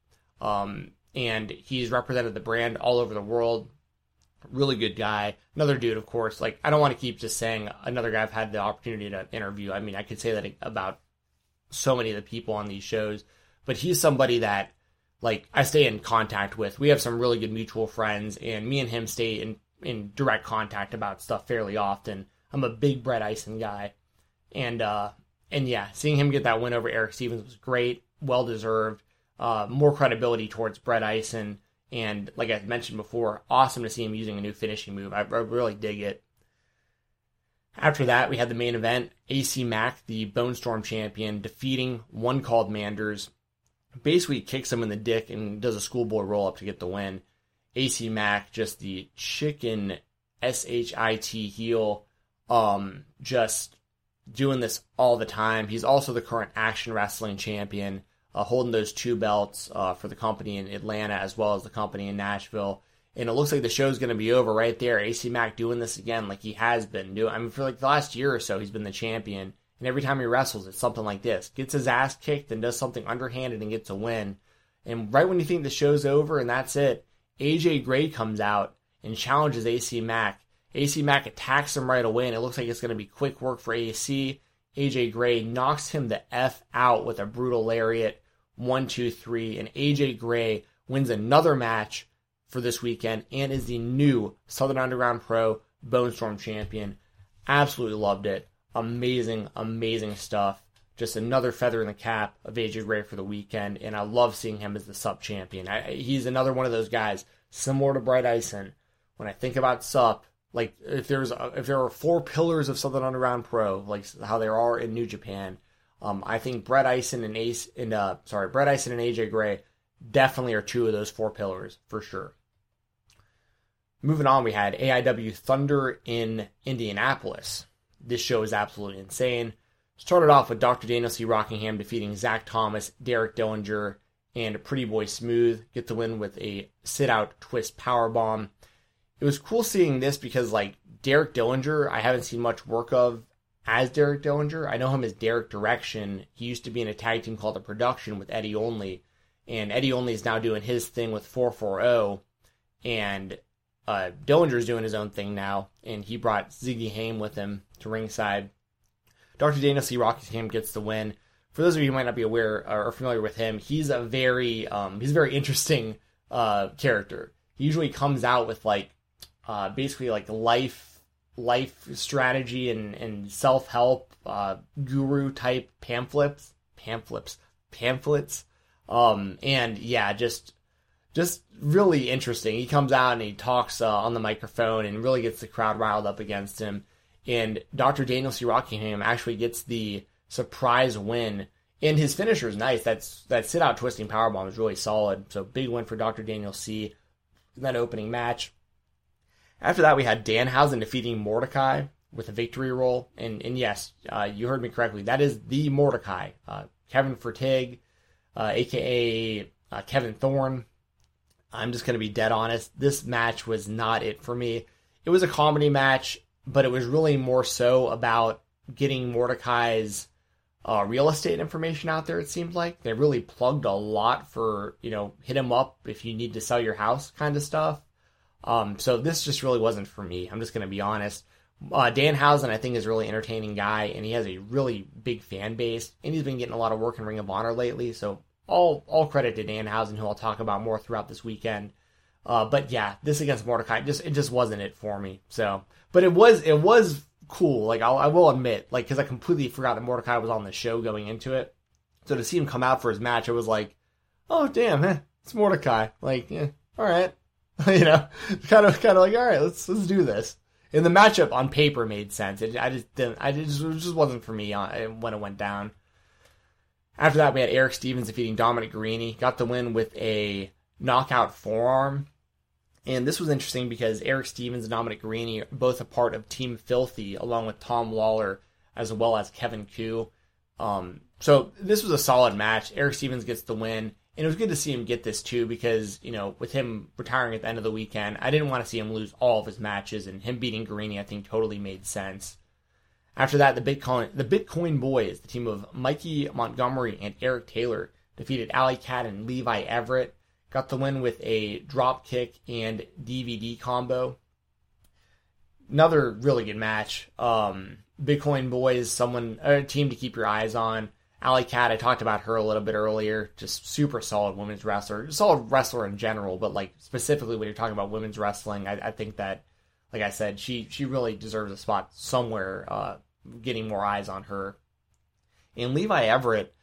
um, and he's represented the brand all over the world. Really good guy. Another dude, of course. Like, I don't want to keep just saying another guy I've had the opportunity to interview. I mean, I could say that about so many of the people on these shows. But he's somebody that, like, I stay in contact with. We have some really good mutual friends, and me and him stay in, in direct contact about stuff fairly often. I'm a big Brett Ison guy. And, uh, and yeah, seeing him get that win over Eric Stevens was great, well-deserved, uh, more credibility towards Brett Ison. And like I mentioned before, awesome to see him using a new finishing move. I, I really dig it. After that, we had the main event, A C Mack, the Bone Storm champion, defeating one called Manders. Basically kicks him in the dick and does a schoolboy roll-up to get the win. A C Mack, just the chicken S H I T heel, um, just doing this all the time. He's also the current Action Wrestling champion, uh, holding those two belts uh, for the company in Atlanta as well as the company in Nashville. And it looks like the show's going to be over right there. A C Mack doing this again like he has been doing. I mean, for like the last year or so, he's been the champion. And every time he wrestles, it's something like this. Gets his ass kicked and does something underhanded and gets a win. And right when you think the show's over and that's it, A J Gray comes out and challenges A C Mack. A C Mack attacks him right away, and it looks like it's going to be quick work for A C. A J Gray knocks him the F out with a brutal lariat. One, two, three. And A J Gray wins another match for this weekend and is the new Southern Underground Pro Bone Storm champion. Absolutely loved it. Amazing, amazing stuff. Just another feather in the cap of A J Gray for the weekend, and I love seeing him as the S U P champion. I, he's another one of those guys, similar to Bright Ison. When I think about S U P, like if there's a, if there are four pillars of Southern Underground Pro, like how there are in New Japan, um, I think Bright Ison and Ace and uh, sorry, Bright Ison and A J Gray definitely are two of those four pillars for sure. Moving on, we had A I W Thunder in Indianapolis. This show is absolutely insane. Started off with Doctor Daniel C. Rockingham defeating Zach Thomas, Derek Dillinger, and Pretty Boy Smooth. Get the win with a sit-out twist powerbomb. It was cool seeing this because, like, Derek Dillinger, I haven't seen much work of as Derek Dillinger. I know him as Derek Direction. He used to be in a tag team called The Production with Eddie Only. And Eddie Only is now doing his thing with four forty. And Uh, Dillinger's doing his own thing now, and he brought Ziggy Haim with him to ringside. Doctor Daniel C. Rockingham gets the win. For those of you who might not be aware or are familiar with him, he's a very um, he's a very interesting uh, character. He usually comes out with like uh, basically like life life strategy and and self help uh, guru type pamphlets pamphlets pamphlets, um, and yeah, just. Just really interesting. He comes out and he talks uh, on the microphone and really gets the crowd riled up against him. And Doctor Daniel C. Rockingham actually gets the surprise win. And his finisher is nice. That's, that sit-out twisting powerbomb is really solid. So big win for Doctor Daniel C. in that opening match. After that, we had Danhausen defeating Mordecai with a victory roll. And, and yes, uh, you heard me correctly. That is the Mordecai. Uh, Kevin Fertig, uh, a k a. Uh, Kevin Thorne. I'm just going to be dead honest. This match was not it for me. It was a comedy match, but it was really more so about getting Mordecai's uh, real estate information out there, it seemed like. They really plugged a lot for, you know, hit him up if you need to sell your house kind of stuff. Um, so this just really wasn't for me. I'm just going to be honest. Uh, Danhausen, I think, is a really entertaining guy, and he has a really big fan base, and he's been getting a lot of work in Ring of Honor lately, so... All all credit to Danhausen, who I'll talk about more throughout this weekend. Uh, but yeah, this against Mordecai, just it just wasn't it for me. So, but it was it was cool. Like I'll, I will admit, like because I completely forgot that Mordecai was on the show going into it. So to see him come out for his match, I was like, oh damn, eh, it's Mordecai. Like, eh, all right, you know, kind of kind of like all right, let's let's do this. And the matchup on paper made sense. It, I just didn't. I just it just wasn't for me when it went down. After that, we had Eric Stevens defeating Dominic Green. He got the win with a knockout forearm. And this was interesting because Eric Stevens and Dominic Green are both a part of Team Filthy, along with Tom Lawler, as well as Kevin Koo. Um, so this was a solid match. Eric Stevens gets the win. And it was good to see him get this too, because, you know, with him retiring at the end of the weekend, I didn't want to see him lose all of his matches, and him beating Guarini, I think, totally made sense. After that, the Bitcoin, the Bitcoin Boys, the team of Mikey Montgomery and Eric Taylor, defeated Alley Cat and Levi Everett, got the win with a drop kick and D V D combo. Another really good match. Um, Bitcoin Boys, someone, a team to keep your eyes on. Alley Cat, I talked about her a little bit earlier, just super solid women's wrestler, solid wrestler in general, but like specifically when you're talking about women's wrestling, I, I think that, like I said, she, she really deserves a spot somewhere, uh, getting more eyes on her. And Levi Everett,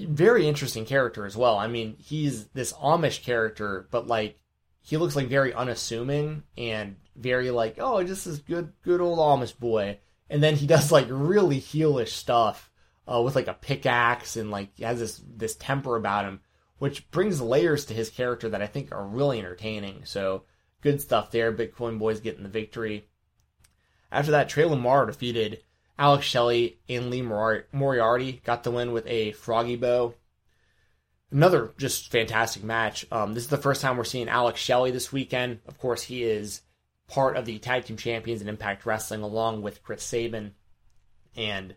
very interesting character as well. I mean, he's this Amish character, but like, he looks like very unassuming and very like, oh, just this good, good old Amish boy. And then he does like really heelish stuff. Uh, with like a pickaxe, and like has this this temper about him, which brings layers to his character that I think are really entertaining. So good stuff there. Bitcoin Boys getting the victory. After that, Trey Lamar defeated Alex Shelley and Lee Mori- Moriarty, got the win with a froggy bow. Another just fantastic match. Um, this is the first time we're seeing Alex Shelley this weekend. Of course, he is part of the Tag Team Champions in Impact Wrestling, along with Chris Sabin. And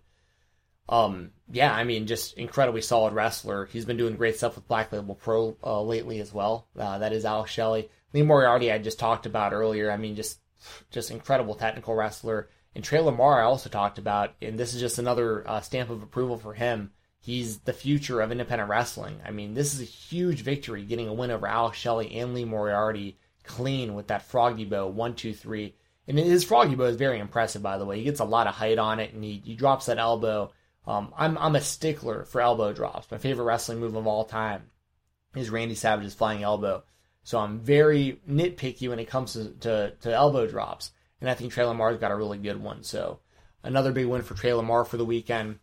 Um, yeah, I mean, just incredibly solid wrestler. He's been doing great stuff with Black Label Pro uh, lately as well. Uh, that is Alex Shelley. Lee Moriarty, I just talked about earlier. I mean, just just incredible technical wrestler. And Trey Lamar, I also talked about, and this is just another uh, stamp of approval for him. He's the future of independent wrestling. I mean, this is a huge victory, getting a win over Alex Shelley and Lee Moriarty clean with that froggy bow, one, two, three. And his froggy bow is very impressive, by the way. He gets a lot of height on it, and he, he drops that elbow. Um, I'm I'm a stickler for elbow drops. My favorite wrestling move of all time is Randy Savage's flying elbow. So I'm very nitpicky when it comes to, to, to elbow drops. And I think Trey Lamar's got a really good one. So another big win for Trey Lamar for the weekend.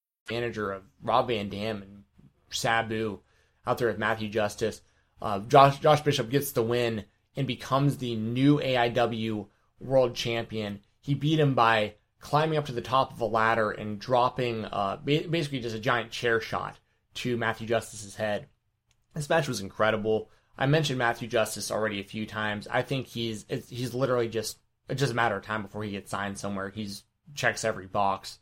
Manager of Rob Van Dam and Sabu out there with Matthew Justice. Uh, Josh, Josh Bishop gets the win and becomes the new A I W world champion. He beat him by climbing up to the top of a ladder and dropping uh, ba- basically just a giant chair shot to Matthew Justice's head. This match was incredible. I mentioned Matthew Justice already a few times. I think he's it's, he's literally just, it's just a matter of time before he gets signed somewhere. He's checks every box.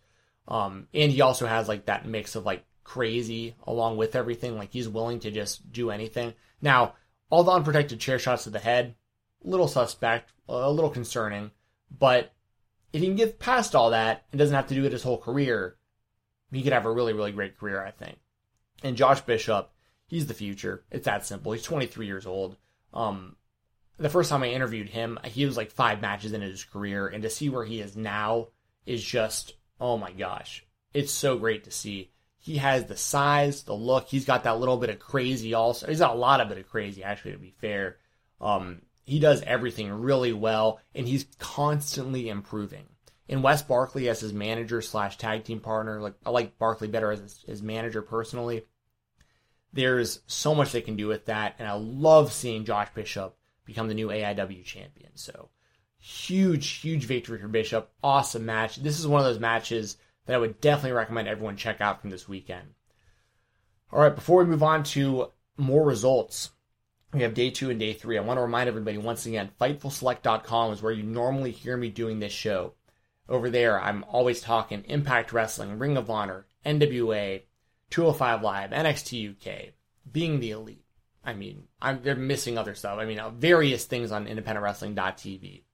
Um, and he also has like that mix of like crazy along with everything. Like he's willing to just do anything. Now, all the unprotected chair shots to the head, little suspect, a little concerning, but if he can get past all that and doesn't have to do it his whole career, he could have a really, really great career, I think. And Josh Bishop, he's the future. It's that simple. He's twenty-three years old. Um, the first time I interviewed him, he was like five matches into his career, and to see where he is now is just... oh my gosh, it's so great to see. He has the size, the look. He's got that little bit of crazy also. He's got a lot of bit of crazy, actually, to be fair. Um, he does everything really well, and he's constantly improving. And Wes Barkley as his manager slash tag team partner, like I like Barkley better as his, his manager personally. There's so much they can do with that, and I love seeing Josh Bishop become the new A I W champion, so... Huge, huge victory for Bishop. Awesome match. This is one of those matches that I would definitely recommend everyone check out from this weekend. All right, before we move on to more results, we have day two and day three. I want to remind everybody once again, Fightful Select dot com is where you normally hear me doing this show. Over there, I'm always talking Impact Wrestling, Ring of Honor, N W A, two oh five Live, N X T U K, Being the Elite. I mean, I'm, they're missing other stuff. I mean, various things on Independent Wrestling dot T V.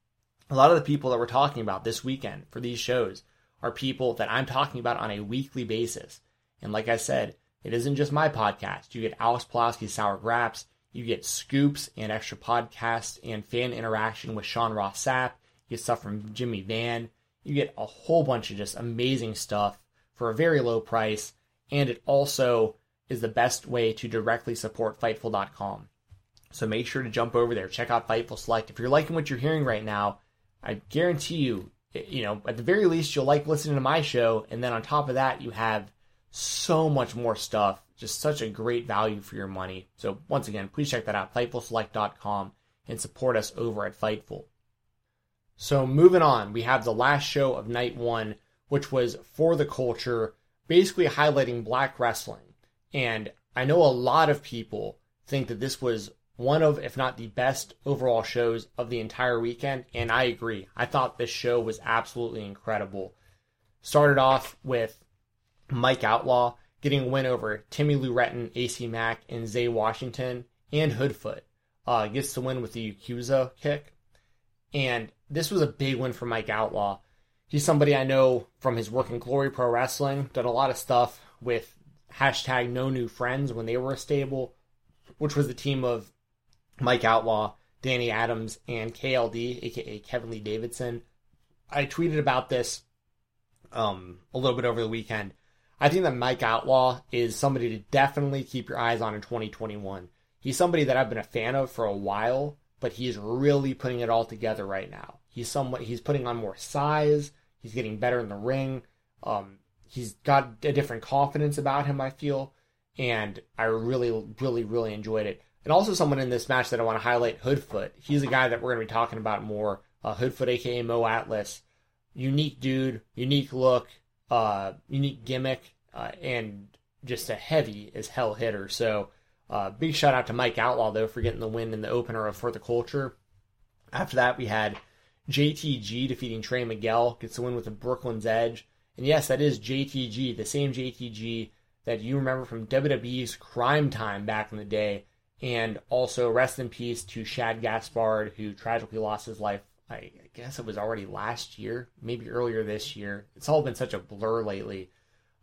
A lot of the people that we're talking about this weekend for these shows are people that I'm talking about on a weekly basis. And like I said, it isn't just my podcast. You get Alex Pulaski's Sour Graps. You get scoops and extra podcasts and fan interaction with Sean Ross Sapp. You get stuff from Jimmy Van. You get a whole bunch of just amazing stuff for a very low price. And it also is the best way to directly support Fightful dot com. So make sure to jump over there. Check out Fightful Select. If you're liking what you're hearing right now, I guarantee you, you know, at the very least, you'll like listening to my show. And then on top of that, you have so much more stuff. Just such a great value for your money. So once again, please check that out, Fightful Select dot com, and support us over at Fightful. So moving on, we have the last show of night one, which was For the Culture, basically highlighting black wrestling. And I know a lot of people think that this was one of, if not the best overall shows of the entire weekend, and I agree. I thought this show was absolutely incredible. Started off with Mike Outlaw getting a win over Timmy Lou Retton, A C Mack, and Zay Washington, and Hoodfoot. Uh, gets the win with the Yakuza kick. And this was a big win for Mike Outlaw. He's somebody I know from his work in Glory Pro Wrestling, done a lot of stuff with hashtag No New Friends when they were a stable, which was the team of Mike Outlaw, Danny Adams, and K L D, aka Kevin Lee Davidson. I tweeted about this um, a little bit over the weekend. I think that Mike Outlaw is somebody to definitely keep your eyes on in twenty twenty-one. He's somebody that I've been a fan of for a while, but he's really putting it all together right now. He's somewhat, he's putting on more size. He's getting better in the ring. Um, he's got a different confidence about him, I feel. And I really, really, really enjoyed it. And also someone in this match that I want to highlight, Hoodfoot. He's a guy that we're going to be talking about more. Uh, Hoodfoot, a k a. Mo Atlas. Unique dude, unique look, uh, unique gimmick, uh, and just a heavy as hell hitter. So uh, big shout out to Mike Outlaw, though, for getting the win in the opener of For the Culture. After that, we had J T G defeating Trey Miguel, gets the win with the Brooklyn's Edge. And yes, that is J T G, the same J T G that you remember from W W E's Crime Time back in the day. And also, rest in peace to Shad Gaspard, who tragically lost his life, I guess it was already last year, maybe earlier this year. It's all been such a blur lately.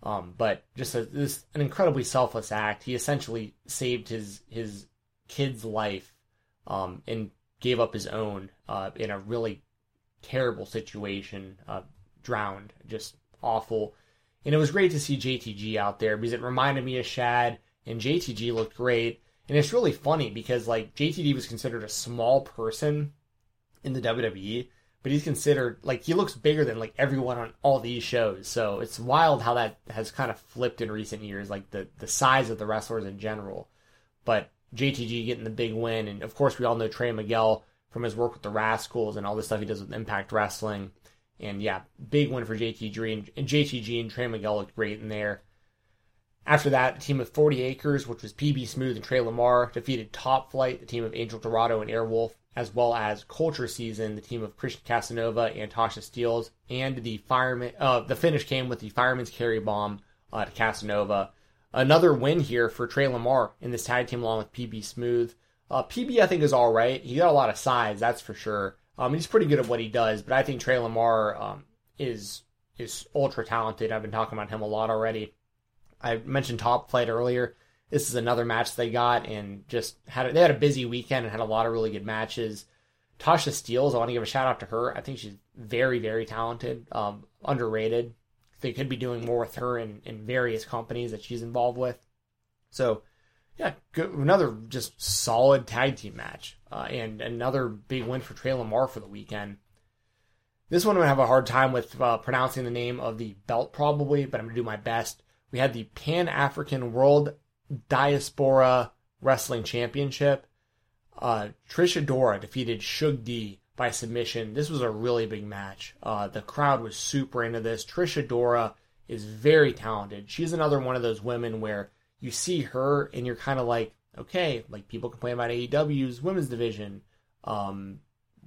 Um, but just a, this an incredibly selfless act. He essentially saved his, his kid's life um, and gave up his own uh, in a really terrible situation, uh, drowned, just awful. And it was great to see J T G out there because it reminded me of Shad, and J T G looked great. And it's really funny because, like, J T G was considered a small person in the W W E, but he's considered, like, he looks bigger than, like, everyone on all these shows. So it's wild how that has kind of flipped in recent years, like, the, the size of the wrestlers in general. But J T G getting the big win, and, of course, we all know Trey Miguel from his work with the Rascals and all the stuff he does with Impact Wrestling. And, yeah, big win for J T G. And J T G and Trey Miguel looked great in there. After that, the team of forty Acres, which was P B Smooth and Trey Lamar, defeated Top Flight, the team of Angel Dorado and Airwolf, as well as Culture Season, the team of Christian Casanova and Tasha Steeles. And the fireman, uh, the finish came with the Fireman's Carry Bomb uh, to Casanova. Another win here for Trey Lamar in this tag team along with P B Smooth. Uh, P B, I think, is all right. He got a lot of size, that's for sure. Um, he's pretty good at what he does, but I think Trey Lamar um, is is ultra talented. I've been talking about him a lot already. I mentioned Top Flight earlier. This is another match they got, and just had a, they had a busy weekend and had a lot of really good matches. Tasha Steeles, I want to give a shout out to her. I think she's very, very talented, um, underrated. They could be doing more with her in, in various companies that she's involved with. So, yeah, good, another just solid tag team match, uh, and another big win for Trey Lamar for the weekend. This one I'm going to have a hard time with uh, pronouncing the name of the belt probably, but I'm going to do my best. We had the Pan-African World Diaspora Wrestling Championship. Uh, Trish Adora defeated Shug D by submission. This was a really big match. Uh, the crowd was super into this. Trish Adora is very talented. She's another one of those women where you see her and you're kind of like, okay, like people complain about A E W's women's division. Um,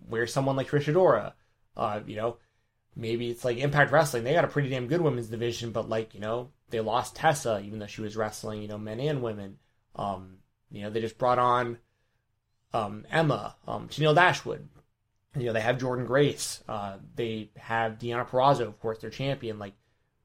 where's someone like Trish Adora? Uh, you know, maybe it's like Impact Wrestling. They got a pretty damn good women's division, but like, you know, they lost Tessa, even though she was wrestling, you know, men and women. Um, you know, they just brought on um, Emma, um, Tenille Dashwood. You know, they have Jordan Grace. Uh, they have Deonna Purrazzo, of course, their champion. Like,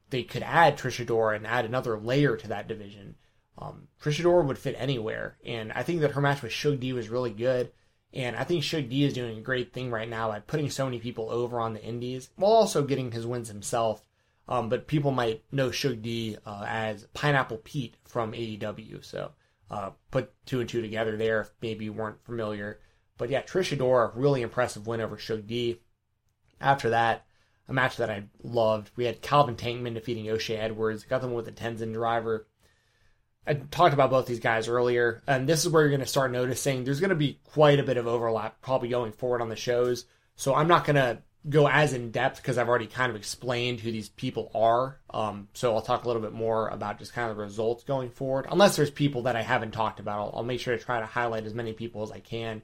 they could add Trish Adora and add another layer to that division. Um, Trish Adora would fit anywhere. And I think that her match with Shug D was really good. And I think Shug D is doing a great thing right now at putting so many people over on the indies, while also getting his wins himself. Um, but people might know Shug D uh, as Pineapple Pete from A E W. So uh, put two and two together there if maybe you weren't familiar. But yeah, Trish Adora, really impressive win over Shug D. After that, a match that I loved. We had Calvin Tankman defeating O'Shea Edwards. Got the one with the Tenzin driver. I talked about both these guys earlier. And this is where you're going to start noticing there's going to be quite a bit of overlap probably going forward on the shows. So I'm not going to go as in depth because I've already kind of explained who these people are. Um, so I'll talk a little bit more about just kind of the results going forward. Unless there's people that I haven't talked about, I'll, I'll make sure to try to highlight as many people as I can.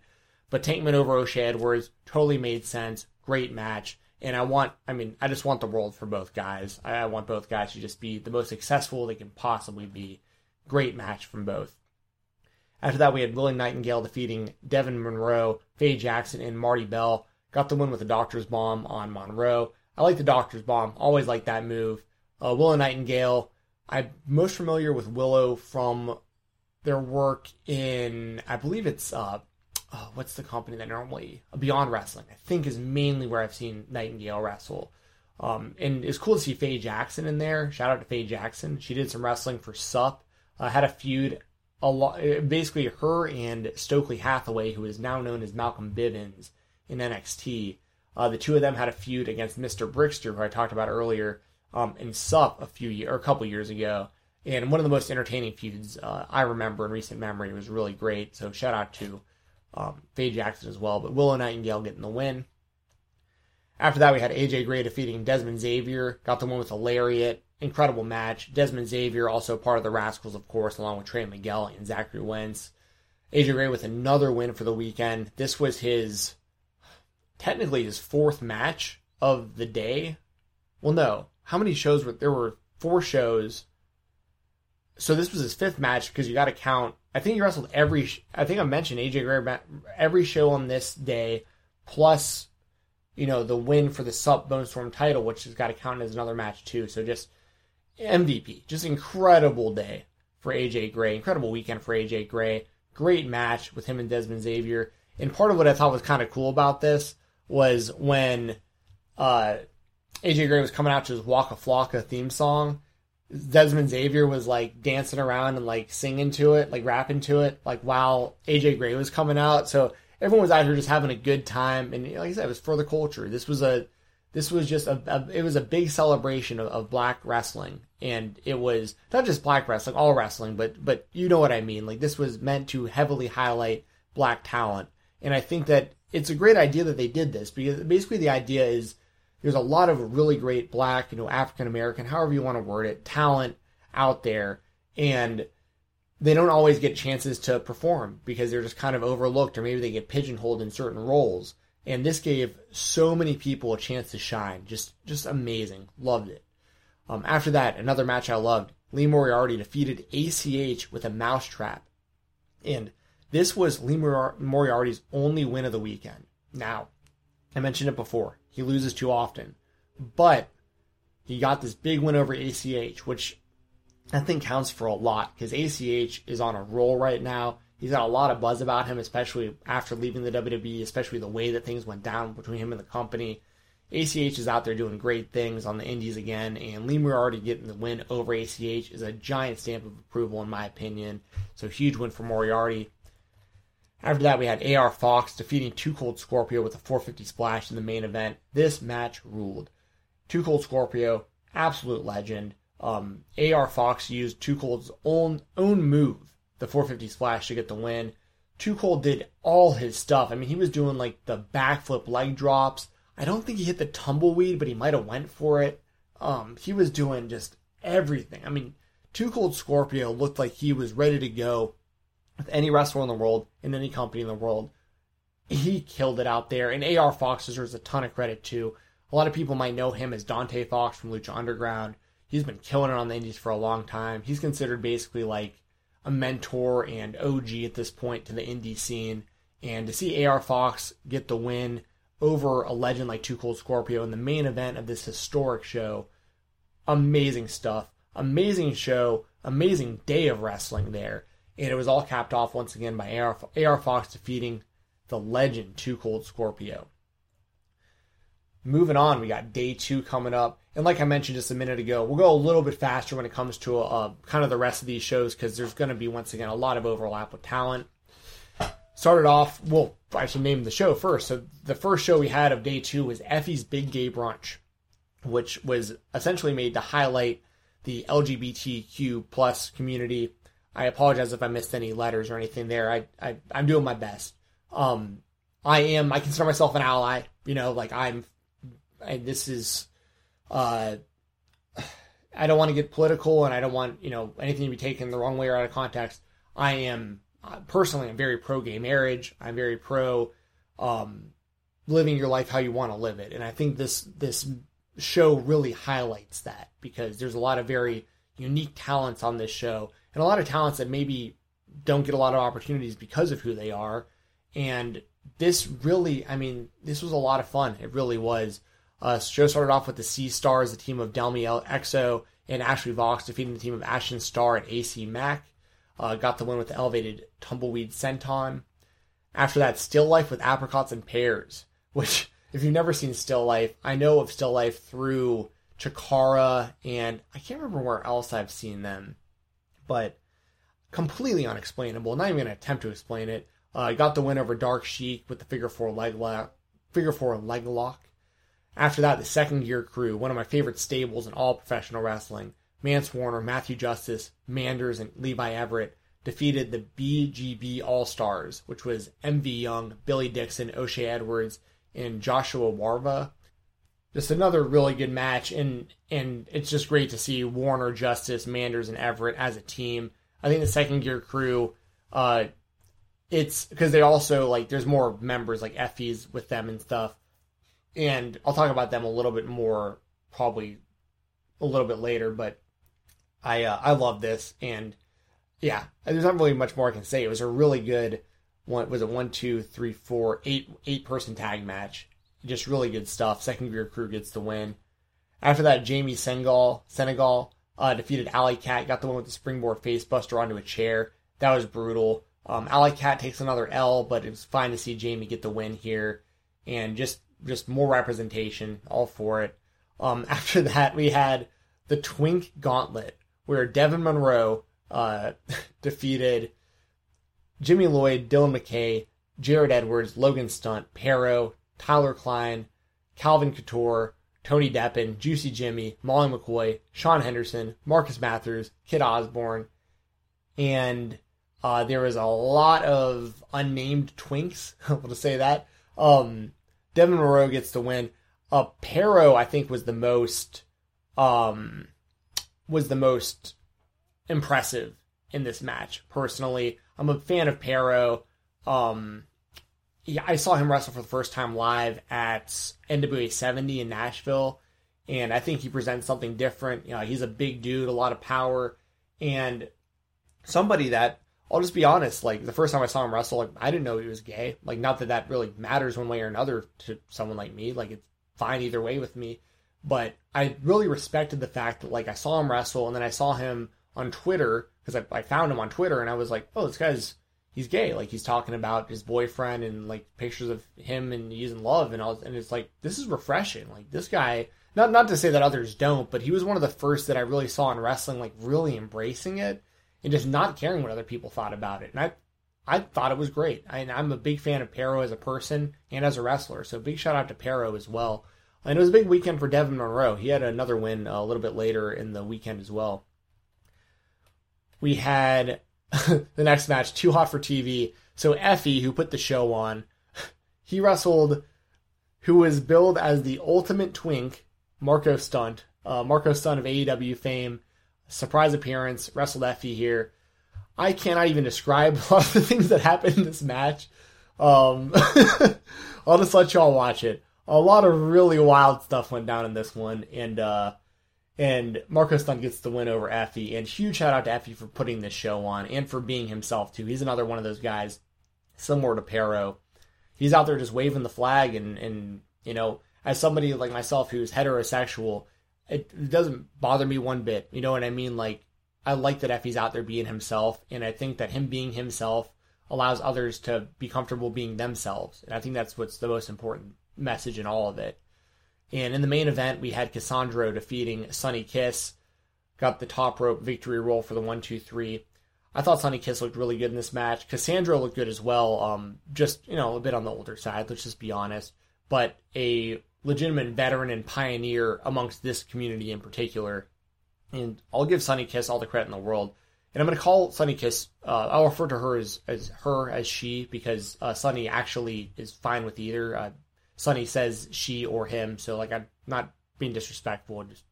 But Tankman over O'Shea Edwards totally made sense. Great match. And I want, I mean, I just want the world for both guys. I, I want both guys to just be the most successful they can possibly be. Great match from both. After that, we had Willie Nightingale defeating Devin Monroe, Faye Jackson, and Marty Bell. Got the win with the Doctor's Bomb on Monroe. I like the Doctor's Bomb. Always like that move. Uh, Willow Nightingale. I'm most familiar with Willow from their work in, I believe it's, uh, oh, what's the company that normally, Beyond Wrestling, I think is mainly where I've seen Nightingale wrestle. Um, and it's cool to see Faye Jackson in there. Shout out to Faye Jackson. She did some wrestling for S U P. Uh, had a feud, a lot, basically her and Stokely Hathaway, who is now known as Malcolm Bivens in N X T. Uh, the two of them had a feud against Mister Brickster, who I talked about earlier, um, in S U P a few year, or a couple years ago. And one of the most entertaining feuds uh, I remember in recent memory. It was really great. So shout out to um, Faye Jackson as well. But Willow Nightingale getting the win. After that, we had A J Gray defeating Desmond Xavier. Got the one with a lariat. Incredible match. Desmond Xavier, also part of the Rascals, of course, along with Trey Miguel and Zachary Wentz. A J Gray with another win for the weekend. This was his, technically his fourth match of the day. Well, no. How many shows were there? Were four shows. So this was his fifth match because you got to count. I think he wrestled every, I think I mentioned A J Gray, every show on this day, plus, you know, the win for the S U P Bone Storm title, which has got to count as another match too. So just M V P, just incredible day for A J Gray, incredible weekend for A J Gray, great match with him and Desmond Xavier. And part of what I thought was kind of cool about this was when uh, A J Gray was coming out to his Waka Flocka theme song, Desmond Xavier was like dancing around and like singing to it, like rapping to it, like while A J Gray was coming out. So everyone was out here just having a good time, and like I said, it was for the culture. This was a, this was just a, a it was a big celebration of, of black wrestling, and it was not just black wrestling, all wrestling, but but you know what I mean. Like this was meant to heavily highlight black talent, and I think that it's a great idea that they did this because basically the idea is there's a lot of really great black, you know, African American, however you want to word it, talent out there, and they don't always get chances to perform because they're just kind of overlooked or maybe they get pigeonholed in certain roles. And this gave so many people a chance to shine. Just just amazing. Loved it. Um, after that, another match I loved. Lee Moriarty defeated A C H with a mousetrap. And this was Lee Mori- Moriarty's only win of the weekend. Now, I mentioned it before. He loses too often. But he got this big win over A C H, which I think counts for a lot because A C H is on a roll right now. He's got a lot of buzz about him, especially after leaving the W W E, especially the way that things went down between him and the company. A C H is out there doing great things on the indies again, and Lee Moriarty getting the win over A C H is a giant stamp of approval in my opinion. So huge win for Moriarty. After that, we had A R Fox defeating Too Cold Scorpio with a four fifty splash in the main event. This match ruled. Too Cold Scorpio, absolute legend. Um, A R Fox used Too Cold's own own move, the four fifty splash, to get the win. Too Cold did all his stuff. I mean, he was doing like the backflip leg drops. I don't think he hit the tumbleweed, but he might have went for it. Um, he was doing just everything. I mean, Too Cold Scorpio looked like he was ready to go with any wrestler in the world and any company in the world. He killed it out there, and A R Fox deserves a ton of credit too. A lot of people might know him as Dante Fox from Lucha Underground. He's been killing it on the indies for a long time. He's considered basically like a mentor and O G at this point to the indie scene. And to see A R Fox get the win over a legend like Too Cold Scorpio in the main event of this historic show, amazing stuff. Amazing show, amazing day of wrestling there. And it was all capped off once again by A R, A R Fox defeating the legend Too Cold Scorpio. Moving on, we got day two coming up. And like I mentioned just a minute ago, we'll go a little bit faster when it comes to uh, kind of the rest of these shows because there's going to be, once again, a lot of overlap with talent. Started off, well, I should name the show first. So the first show we had of day two was Effie's Big Gay Brunch, which was essentially made to highlight the L G B T Q plus community. I apologize if I missed any letters or anything there. I, I, I'm doing my best. Um, I am, I consider myself an ally, you know, like I'm, and this is, uh, I don't want to get political and I don't want, you know, anything to be taken the wrong way or out of context. I am, personally, I'm very pro-gay marriage. I'm very pro, um, living your life how you want to live it. And I think this, this show really highlights that because there's a lot of very unique talents on this show and a lot of talents that maybe don't get a lot of opportunities because of who they are. And this really, I mean, this was a lot of fun. It really was. Uh, show started off with the Sea Stars, the team of Delmiel Exo and Ashley Vox, defeating the team of Ashton Starr and A C Mack. Uh, got the win with the elevated Tumbleweed Senton. After that, Still Life with Apricots and Pears, which, if you've never seen Still Life, I know of Still Life through Chikara, and I can't remember where else I've seen them, but completely unexplainable. Not even going to attempt to explain it. Uh, got the win over Dark Sheik with the figure four leg lock. Figure four leg lock. After that, the Second Gear Crew, one of my favorite stables in all professional wrestling, Mance Warner, Matthew Justice, Manders, and Levi Everett, defeated the B G B All-Stars, which was M V Young, Billy Dixon, O'Shea Edwards, and Joshua Warva. Just another really good match, and and it's just great to see Warner, Justice, Manders, and Everett as a team. I think the Second Gear Crew, uh, it's because they also, like, there's more members, like Effie's with them and stuff. And I'll talk about them a little bit more, probably a little bit later, but I uh, I love this. And yeah, there's not really much more I can say. It was a really good one. Was it one, two, three, four, eight, eight person tag match. Just really good stuff. Second Gear Crew gets the win. After that, Jamie Senegal, Senegal uh, defeated Alley Cat, got the win with the springboard face buster onto a chair. That was brutal. Um, Alley Cat takes another L, but it was fine to see Jamie get the win here. And just Just more representation, all for it. Um, after that, we had the Twink Gauntlet, where Devin Monroe uh, defeated Jimmy Lloyd, Dylan McKay, Jared Edwards, Logan Stunt, Pero, Tyler Klein, Calvin Couture, Tony Deppen, Juicy Jimmy, Molly McCoy, Sean Henderson, Marcus Mathers, Kid Osborne, and uh, there was a lot of unnamed Twinks, I'll just say that. Um... Devin Moreau gets the win. Uh, Pero, I think, was the most um, was the most impressive in this match. Personally, I'm a fan of Pero. Um, yeah, I saw him wrestle for the first time live at N W A seventy in Nashville, and I think he presents something different. You know, he's a big dude, a lot of power, and somebody that, I'll just be honest, like, the first time I saw him wrestle, like, I didn't know he was gay. Like, not that that really matters one way or another to someone like me. Like, it's fine either way with me. But I really respected the fact that, like, I saw him wrestle, and then I saw him on Twitter, because I, I found him on Twitter, and I was like, oh, this guy's, he's gay. Like, he's talking about his boyfriend and, like, pictures of him, and he's in love, and all. And it's like, this is refreshing. Like, this guy, not not to say that others don't, but he was one of the first that I really saw in wrestling, like, really embracing it. And just not caring what other people thought about it. And I I thought it was great. I, and I'm a big fan of Pero as a person and as a wrestler. So big shout out to Pero as well. And it was a big weekend for Devin Monroe. He had another win a little bit later in the weekend as well. We had the next match, Too Hot for T V. So Effie, who put the show on, he wrestled who was billed as the ultimate twink, Marco Stunt. Uh, Marco Stunt of A E W fame. Surprise appearance, wrestled Effie here. I cannot even describe a lot of the things that happened in this match. Um, I'll just let y'all watch it. A lot of really wild stuff went down in this one, and uh, and Marco Stunt gets the win over Effie, and huge shout out to Effie for putting this show on, and for being himself too. He's another one of those guys, similar to Pero. He's out there just waving the flag, and, and you know, as somebody like myself who's heterosexual, it doesn't bother me one bit. You know what I mean? Like, I like that Effie's out there being himself, and I think that him being himself allows others to be comfortable being themselves. And I think that's what's the most important message in all of it. And in the main event, we had Cassandro defeating Sunny Kiss. Got the top rope victory roll for the one, two, three. I thought Sunny Kiss looked really good in this match. Cassandro looked good as well. Um, just, you know, a bit on the older side. Let's just be honest. But a legitimate veteran and pioneer amongst this community in particular. And I'll give Sunny Kiss all the credit in the world. And I'm going to call Sunny Kiss, uh, I'll refer to her as, as her, as she, because uh, Sunny actually is fine with either. Uh, Sunny says she or him, so like I'm not being disrespectful. Just,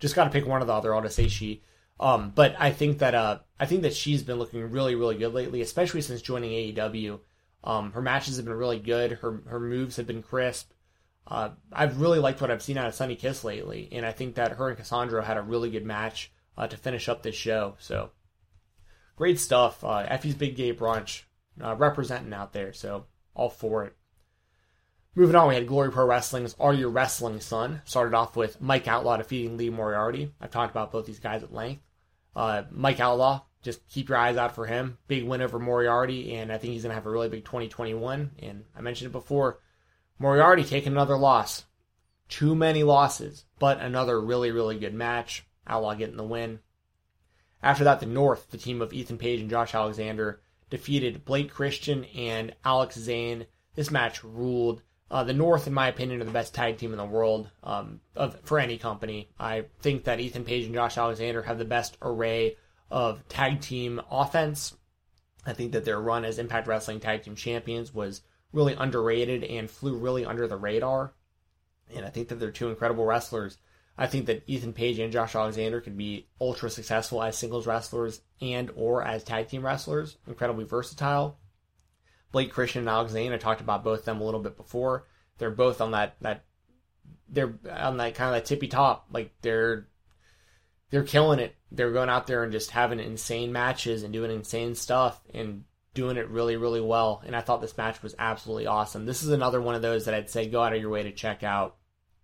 just got to pick one or the other. I'll just say she. Um, but I think that uh, I think that she's been looking really, really good lately, especially since joining A E W. Um, her matches have been really good. Her, her moves have been crisp. Uh, I've really liked what I've seen out of Sunny Kiss lately, and I think that her and Cassandra had a really good match uh, to finish up this show. So, great stuff. Uh, Effie's Big Gay Brunch uh, representing out there. So, all for it. Moving on, we had Glory Pro Wrestling's Are You Wrestling, Son? Started off with Mike Outlaw defeating Lee Moriarty. I've talked about both these guys at length. Uh, Mike Outlaw, just keep your eyes out for him. Big win over Moriarty, and I think he's going to have a really big twenty twenty-one. And I mentioned it before, Moriarty taking another loss. Too many losses, but another really, really good match. Outlaw getting the win. After that, the North, the team of Ethan Page and Josh Alexander, defeated Blake Christian and Alex Zane. This match ruled. Uh, the North, in my opinion, are the best tag team in the world um, of, for any company. I think that Ethan Page and Josh Alexander have the best array of tag team offense. I think that their run as Impact Wrestling Tag Team Champions was really underrated and flew really under the radar. And I think that they're two incredible wrestlers. I think that Ethan Page and Josh Alexander could be ultra successful as singles wrestlers and or as tag team wrestlers. Incredibly versatile. Blake Christian and Alex Zane, I talked about both of them a little bit before. They're both on that, that they're on that kind of that tippy top. Like they're they're killing it. They're going out there and just having insane matches and doing insane stuff and doing it really, really well. And I thought this match was absolutely awesome. This is another one of those that I'd say go out of your way to check out,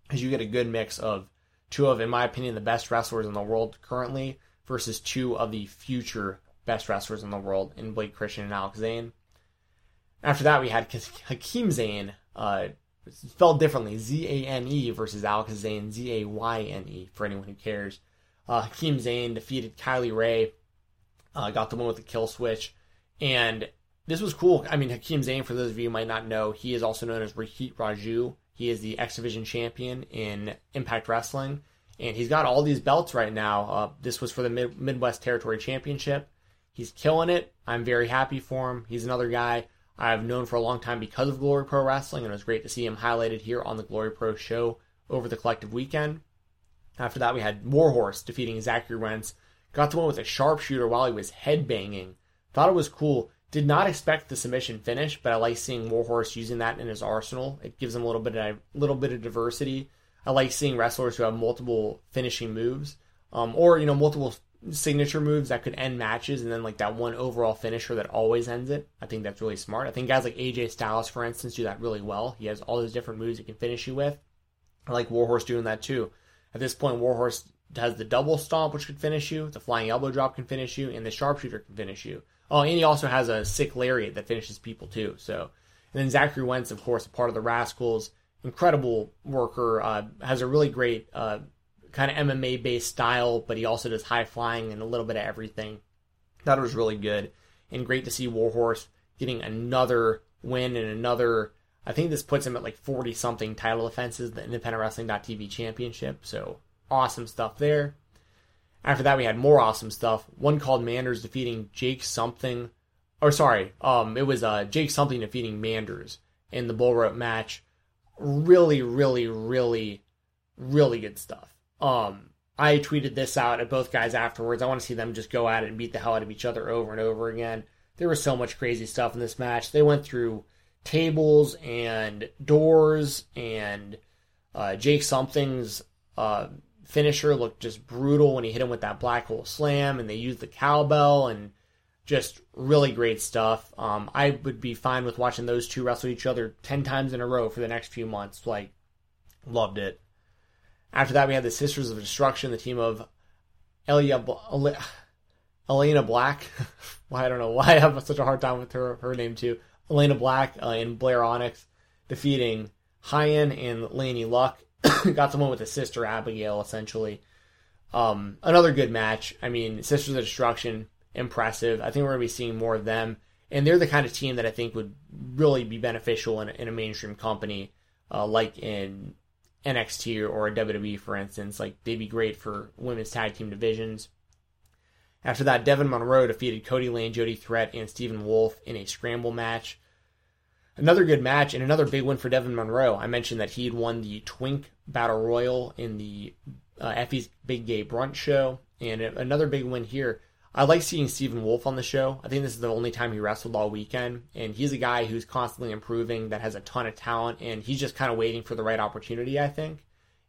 because you get a good mix of two of, in my opinion, the best wrestlers in the world currently versus two of the future best wrestlers in the world in Blake Christian and Alex Zane. After that, we had Hakeem Zane, uh, spelled differently, Z A N E versus Alex Zane, Z A Y N E, for anyone who cares. Uh, Hakeem Zane defeated Kylie Ray, uh, got the one with the kill switch, and this was cool. I mean, Hakeem Zane, for those of you who might not know, he is also known as Rohit Raju. He is the X Division champion in Impact Wrestling, and he's got all these belts right now. Uh, this was for the Mid- Midwest Territory Championship. He's killing it. I'm very happy for him. He's another guy I've known for a long time because of Glory Pro Wrestling, and it was great to see him highlighted here on the Glory Pro show over the collective weekend. After that, we had Warhorse defeating Zachary Wentz. Got the one with a sharpshooter while he was headbanging. Thought it was cool. Did not expect the submission finish, but I like seeing Warhorse using that in his arsenal. It gives him a little bit of, little bit of diversity. I like seeing wrestlers who have multiple finishing moves, um, or you know, multiple signature moves that could end matches, and then like that one overall finisher that always ends it. I think that's really smart. I think guys like A J Styles, for instance, do that really well. He has all those different moves he can finish you with. I like Warhorse doing that too. At this point, Warhorse has the double stomp, which could finish you, the flying elbow drop can finish you, and the sharpshooter can finish you. Oh, and he also has a sick lariat that finishes people too. So, and then Zachary Wentz, of course, a part of the Rascals, incredible worker, uh, has a really great uh, kind of M M A-based style, but he also does high flying and a little bit of everything. That was really good, and great to see Warhorse getting another win and another. I think this puts him at like forty-something title defenses, the Independent Wrestling dot T V championship. So awesome stuff there. After that, we had more awesome stuff. One called Manders defeating Jake something. Or sorry, um, it was uh, Jake something defeating Manders in the bull rope match. Really, really, really, really good stuff. Um, I tweeted this out at both guys afterwards. I want to see them just go at it and beat the hell out of each other over and over again. There was so much crazy stuff in this match. They went through tables and doors, and uh, Jake something's uh, finisher looked just brutal when he hit him with that black hole slam, and they used the cowbell, and just really great stuff. Um, I would be fine with watching those two wrestle each other ten times in a row for the next few months. Like, loved it. After that, we had the Sisters of Destruction, the team of Elia Bla- Elena Black. Well, I don't know why I have such a hard time with her, her name too. Elena Black uh, and Blair Onyx defeating Hyan and Laney Luck. Got someone with a Sister Abigail, essentially. Um, another good match. I mean, Sisters of Destruction, impressive. I think we're going to be seeing more of them. And they're the kind of team that I think would really be beneficial in, in a mainstream company, uh, like in N X T or W W E, for instance. Like, they'd be great for women's tag team divisions. After that, Devin Monroe defeated Cody Lane, Jody Threat, and Stephen Wolf in a scramble match. Another good match, and another big win for Devin Monroe. I mentioned that he had won the Twink Battle Royal in the uh, Effie's Big Gay Brunch show, and another big win here. I like seeing Stephen Wolf on the show. I think this is the only time he wrestled all weekend, and he's a guy who's constantly improving, that has a ton of talent, and he's just kind of waiting for the right opportunity, I think.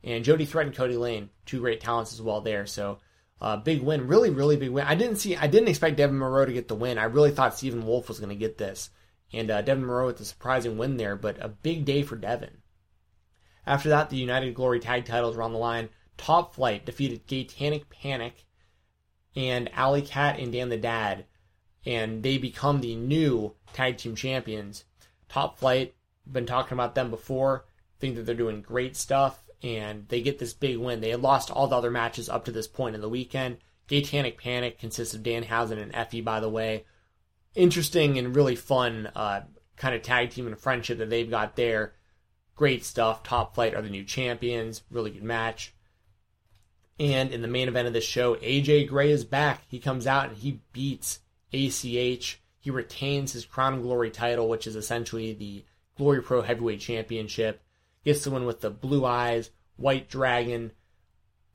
And Jody Threat and Cody Lane, two great talents as well there, so... Uh, big win, really, really big win. I didn't see, I didn't expect Devin Monroe to get the win. I really thought Stephen Wolf was going to get this. and uh, Devin Moreau with a surprising win there, but a big day for Devin. After that, the United Glory tag titles were on the line. Top Flight defeated Gatanic Panic and Alley Cat and Dan the Dad, and they become the new tag team champions. Top Flight, been talking about them before, think that they're doing great stuff, and they get this big win. They had lost all the other matches up to this point in the weekend. Gatanic Panic consists of Danhausen and Effie, by the way. Interesting and really fun uh, kind of tag team and friendship that they've got there. Great stuff. Top Flight are the new champions. Really good match. And in the main event of this show, A J Gray is back. He comes out and he beats A C H. He retains his Crown and Glory title, which is essentially the Glory Pro Heavyweight Championship. Gets the win with the Blue Eyes, White Dragon,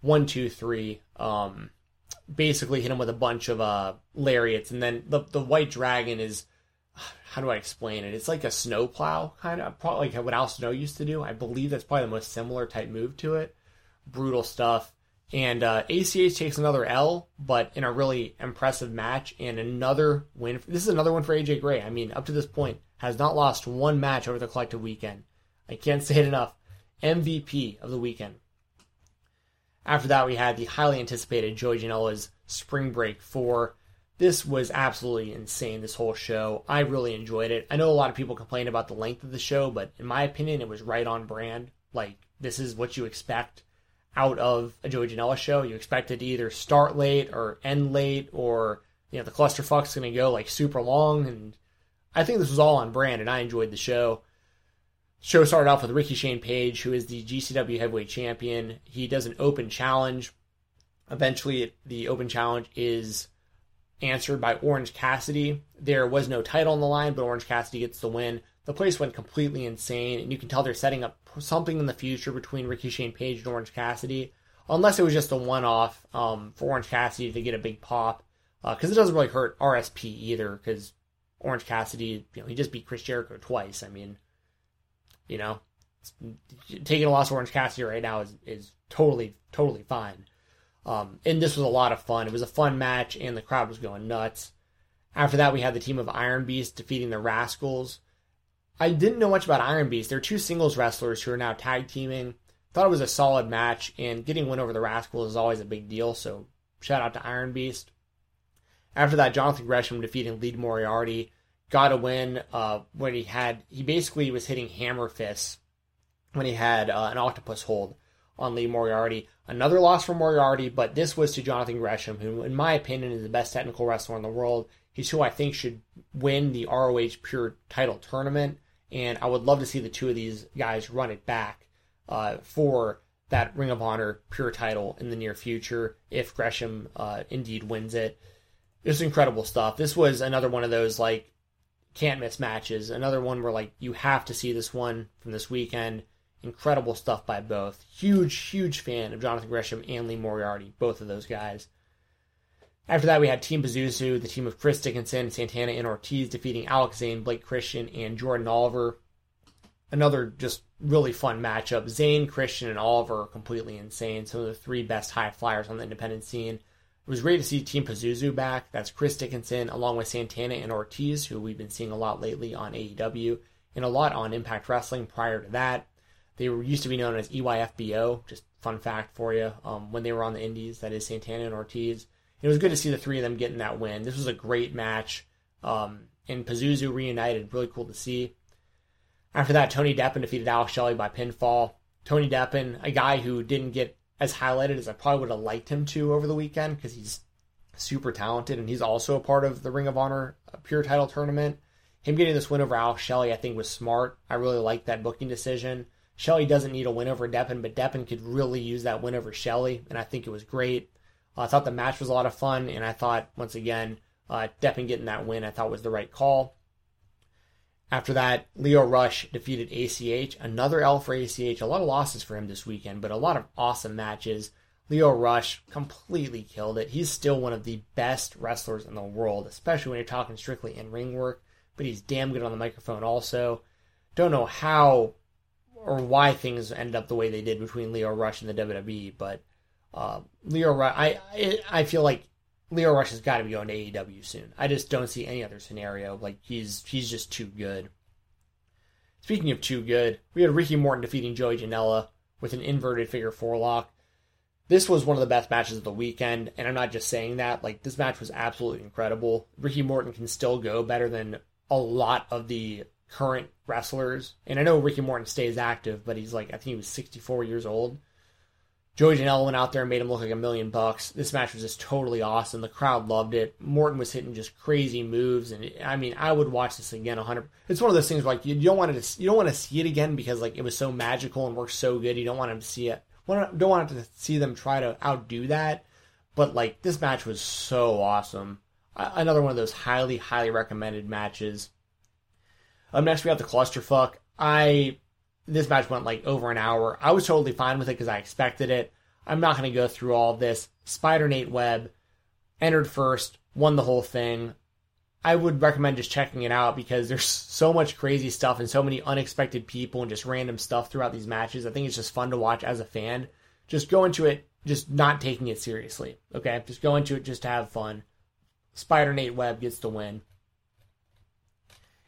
one, two, three. Um, basically hit him with a bunch of uh, lariats. And then the, the White Dragon is, how do I explain it? It's like a snowplow, kind of, probably like what Al Snow used to do. I believe that's probably the most similar type move to it. Brutal stuff. And uh, A C H takes another L, but in a really impressive match and another win. This is another one for A J Gray. I mean, up to this point, has not lost one match over the collective weekend. I can't say it enough. M V P of the weekend. After that, we had the highly anticipated Joey Janela's Spring Break four. This was absolutely insane, this whole show. I really enjoyed it. I know a lot of people complain about the length of the show, but in my opinion, it was right on brand. Like, this is what you expect out of a Joey Janela show. You expect it to either start late or end late, or, you know, the clusterfuck's going to go like super long. And I think this was all on brand, and I enjoyed the show. Show started off with Ricky Shane Page, who is the G C W Heavyweight Champion. He does an open challenge. Eventually, the open challenge is answered by Orange Cassidy. There was no title on the line, but Orange Cassidy gets the win. The place went completely insane, and you can tell they're setting up something in the future between Ricky Shane Page and Orange Cassidy, unless it was just a one-off um, for Orange Cassidy to get a big pop, because uh, it doesn't really hurt R S P either, because Orange Cassidy, you know, he just beat Chris Jericho twice. I mean, you know, taking a loss to Orange Cassidy right now is, is totally, totally fine. Um, and this was a lot of fun. It was a fun match, and the crowd was going nuts. After that, we had the team of Iron Beast defeating the Rascals. I didn't know much about Iron Beast. They're two singles wrestlers who are now tag teaming. Thought it was a solid match, and getting win over the Rascals is always a big deal, so shout out to Iron Beast. After that, Jonathan Gresham defeating Lead Moriarty. Got a win uh, when he had... He basically was hitting hammer fists when he had uh, an octopus hold on Lead Moriarty. Another loss for Moriarty, but this was to Jonathan Gresham, who, in my opinion, is the best technical wrestler in the world. He's who I think should win the R O H Pure Title Tournament, and I would love to see the two of these guys run it back uh, for that Ring of Honor Pure Title in the near future, if Gresham uh, indeed wins it. It's incredible stuff. This was another one of those, like, can't-miss matches, another one where, like, you have to see this one from this weekend. Incredible stuff by both. Huge, huge fan of Jonathan Gresham and Lee Moriarty, both of those guys. After that, we had Team Pazuzu, the team of Chris Dickinson, Santana, and Ortiz, defeating Alex Zane, Blake Christian, and Jordan Oliver. Another just really fun matchup. Zane, Christian, and Oliver are completely insane. Some of the three best high flyers on the independent scene. It was great to see Team Pazuzu back. That's Chris Dickinson, along with Santana and Ortiz, who we've been seeing a lot lately on A E W, and a lot on Impact Wrestling prior to that. They were used to be known as E Y F B O, just fun fact for you, um, when they were on the indies, that is Santana and Ortiz. It was good to see the three of them getting that win. This was a great match, um, and Pazuzu reunited. Really cool to see. After that, Tony Deppen defeated Alex Shelley by pinfall. Tony Deppen, a guy who didn't get as highlighted as I probably would have liked him to over the weekend, because he's super talented, and he's also a part of the Ring of Honor Pure Title Tournament. Him getting this win over Alex Shelley, I think, was smart. I really liked that booking decision. Shelley doesn't need a win over Deppen, but Deppen could really use that win over Shelley, and I think it was great. I thought the match was a lot of fun, and I thought, once again, uh, Deppen getting that win I thought was the right call. After that, Leo Rush defeated A C H. Another L for A C H. A lot of losses for him this weekend, but a lot of awesome matches. Leo Rush completely killed it. He's still one of the best wrestlers in the world, especially when you're talking strictly in ring work, but he's damn good on the microphone also. Don't know how or why things ended up the way they did between Leo Rush and the W W E, but Uh, Leo Rush, I, I feel like Lio Rush has got to be going to A E W soon. I just don't see any other scenario. Like, he's he's just too good. Speaking of too good, we had Ricky Morton defeating Joey Janela with an inverted figure four lock. This was one of the best matches of the weekend, and I'm not just saying that. Like, this match was absolutely incredible. Ricky Morton can still go better than a lot of the current wrestlers. And I know Ricky Morton stays active, but he's like, I think he was sixty-four years old. Joey Janela went out there and made him look like a million bucks. This match was just totally awesome. The crowd loved it. Morton was hitting just crazy moves, and it, I mean, I would watch this again. one hundred. It's one of those things where, like, you don't want to you don't want to see it again because, like, it was so magical and worked so good. You don't want them to see it. Don't want to see them try to outdo that. But, like, this match was so awesome. Another one of those highly, highly recommended matches. Up next, we have the clusterfuck. I. This match went like over an hour. I was totally fine with it because I expected it. I'm not going to go through all of this. Spider Nate Webb entered first, won the whole thing. I would recommend just checking it out because there's so much crazy stuff and so many unexpected people and just random stuff throughout these matches. I think it's just fun to watch as a fan. Just go into it, just not taking it seriously. Okay? Just go into it just to have fun. Spider Nate Webb gets the win.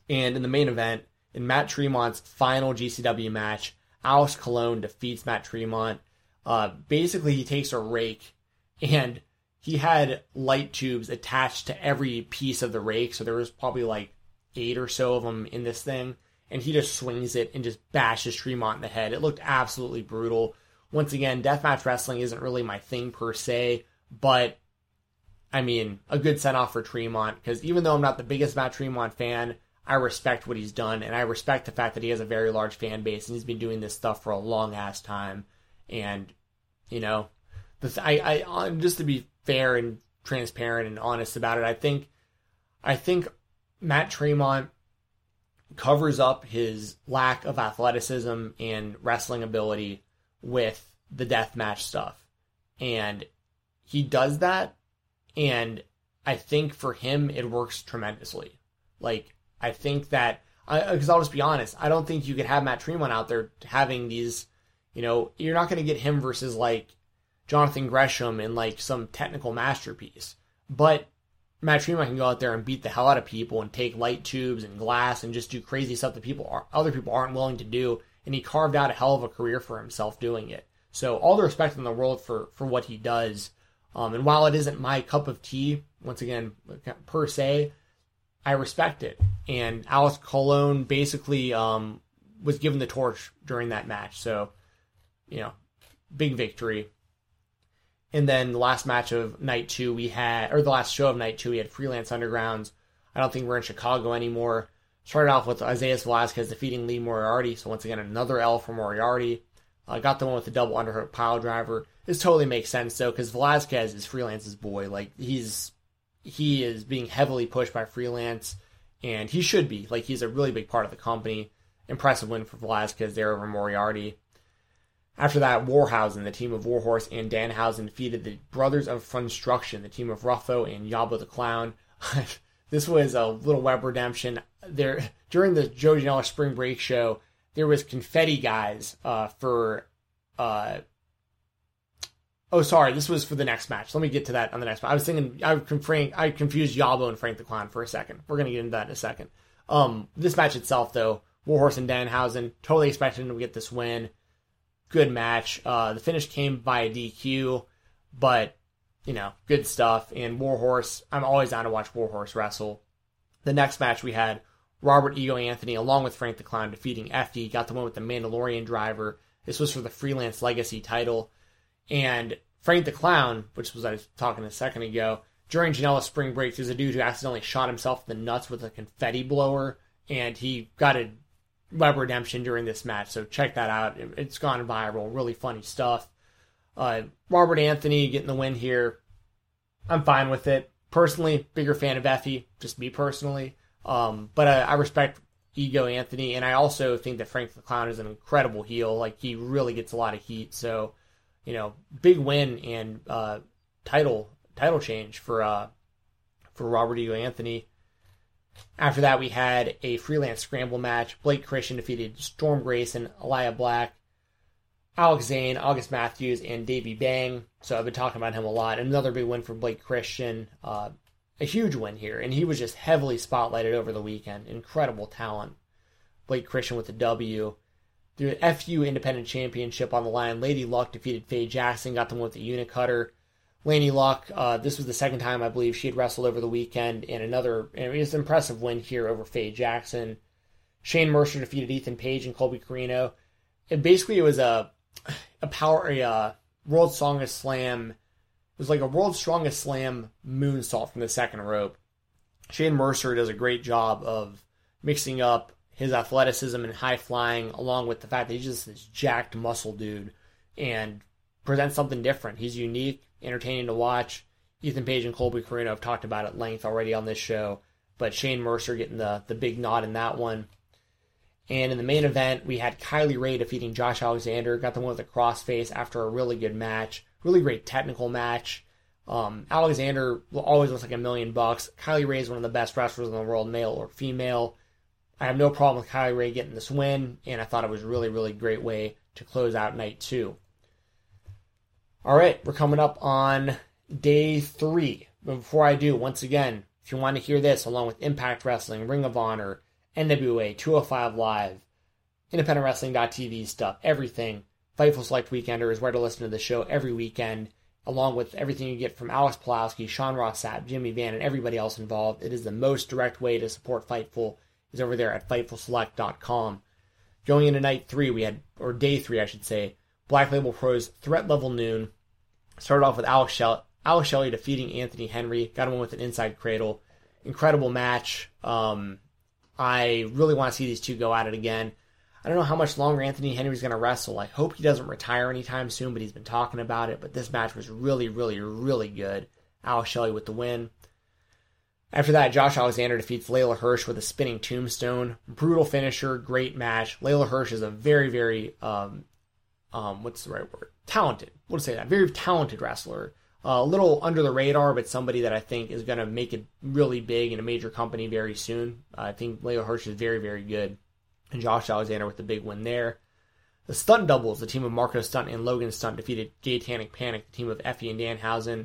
And in the main event, in Matt Tremont's final G C W match, Alex Colon defeats Matt Tremont. Uh, basically, he takes a rake, and he had light tubes attached to every piece of the rake, so there was probably like eight or so of them in this thing, and he just swings it and just bashes Tremont in the head. It looked absolutely brutal. Once again, deathmatch wrestling isn't really my thing per se, but, I mean, a good send-off for Tremont, because even though I'm not the biggest Matt Tremont fan, I respect what he's done, and I respect the fact that he has a very large fan base, and he's been doing this stuff for a long-ass time. And, you know, the th- I, I, just to be fair and transparent and honest about it, I think I think Matt Tremont covers up his lack of athleticism and wrestling ability with the deathmatch stuff. And he does that, and I think for him it works tremendously. Like, I think that, because I'll just be honest, I don't think you could have Matt Tremont out there having these, you know, you're not going to get him versus, like, Jonathan Gresham in, like, some technical masterpiece. But Matt Tremont can go out there and beat the hell out of people and take light tubes and glass and just do crazy stuff that people are, other people aren't willing to do, and he carved out a hell of a career for himself doing it. So all the respect in the world for, for what he does. Um, and while it isn't my cup of tea, once again, per se, I respect it. And Alex Colon basically um, was given the torch during that match. So, you know, big victory. And then the last match of night two we had, or the last show of night two, we had Freelance Undergrounds. I don't think we're in Chicago anymore. Started off with Isaias Velasquez defeating Lee Moriarty. So once again, another L for Moriarty. Uh, got the one with the double underhook pile driver. This totally makes sense though, because Velasquez is Freelance's boy. Like, he's... He is being heavily pushed by Freelance, and he should be. Like, he's a really big part of the company. Impressive win for Velasquez there over Moriarty. After that, Warhausen, the team of Warhorse and Danhausen, defeated the Brothers of Funstruction, the team of Ruffo and Yabba the Clown. This was a little web redemption. There, during the Joey Janela Spring Break show, there was confetti guys uh, for... Uh, Oh, sorry, this was for the next match. Let me get to that on the next one. I was thinking, I confused, I confused Yabo and Frank the Clown for a second. We're going to get into that in a second. Um, this match itself, though, Warhorse and Danhausen, totally expecting to get this win. Good match. Uh, the finish came by D Q, but, you know, good stuff. And Warhorse, I'm always down to watch Warhorse wrestle. The next match we had Robert Ego Anthony, along with Frank the Clown, defeating F D. Got the one with the Mandalorian driver. This was for the Freelance Legacy title. And Frank the Clown, which was I was talking a second ago, during Janela's spring break, there's a dude who accidentally shot himself in the nuts with a confetti blower, and he got a web redemption during this match, so check that out. It's gone viral. Really funny stuff. Uh, Robert Anthony getting the win here. I'm fine with it. Personally, bigger fan of Effie, just me personally. Um, but I, I respect Ego Anthony, and I also think that Frank the Clown is an incredible heel. Like, he really gets a lot of heat, so... You know, big win and uh, title title change for uh, for Robert Ego Anthony. After that, we had a Freelance Scramble match. Blake Christian defeated Storm Grace and Aliyah Black. Alex Zane, August Matthews, and Davey Bang. So I've been talking about him a lot. Another big win for Blake Christian. Uh, a huge win here. And he was just heavily spotlighted over the weekend. Incredible talent. Blake Christian with the W. The F U Independent Championship on the line. Lady Luck defeated Faye Jackson. Got the one with the Unicutter. Lady Luck, uh, this was the second time, I believe, she had wrestled over the weekend. And another, I mean, it's an impressive win here over Faye Jackson. Shane Mercer defeated Ethan Page and Colby Carino. And basically it was a a power, a uh, World Strongest Slam. It was like a World Strongest Slam moonsault from the second rope. Shane Mercer does a great job of mixing up his athleticism and high flying, along with the fact that he's just this jacked muscle dude and presents something different. He's unique, entertaining to watch. Ethan Page and Colby Carino have talked about at length already on this show, but Shane Mercer getting the, the big nod in that one. And in the main event, we had Kylie Ray defeating Josh Alexander. Got the one with a crossface after a really good match. Really great technical match. Um, Alexander always looks like a million bucks. Kylie Ray is one of the best wrestlers in the world, male or female. I have no problem with Kylie Ray getting this win, and I thought it was a really, really great way to close out night two. All right, we're coming up on day three. But before I do, once again, if you want to hear this, along with Impact Wrestling, Ring of Honor, N W A, two oh five Live, Independent Wrestling dot t v stuff, everything. Fightful Select Weekender is where to listen to the show every weekend, along with everything you get from Alex Pulaski, Sean Rossap, Jimmy Van, and everybody else involved. It is the most direct way to support Fightful is over there at Fightful Select dot com. Going into night three, we had, or day three, I should say, Black Label Pro's Threat Level Noon. Started off with Alex, Shell- Alex Shelley defeating Anthony Henry. Got him with an inside cradle. Incredible match. Um... I really want to see these two go at it again. I don't know how much longer Anthony Henry's going to wrestle. I hope he doesn't retire anytime soon, but he's been talking about it. But this match was really, really, really good. Alex Shelley with the win. After that, Josh Alexander defeats Layla Hirsch with a spinning tombstone. Brutal finisher, great match. Layla Hirsch is a very, very, um, um, what's the right word? Talented. We'll say that. Very talented wrestler. Uh, a little under the radar, but somebody that I think is going to make it really big in a major company very soon. Uh, I think Layla Hirsch is very, very good. And Josh Alexander with the big win there. The Stunt Doubles, the team of Marco Stunt and Logan Stunt, defeated Satanic Panic, the team of Effie and Danhausen.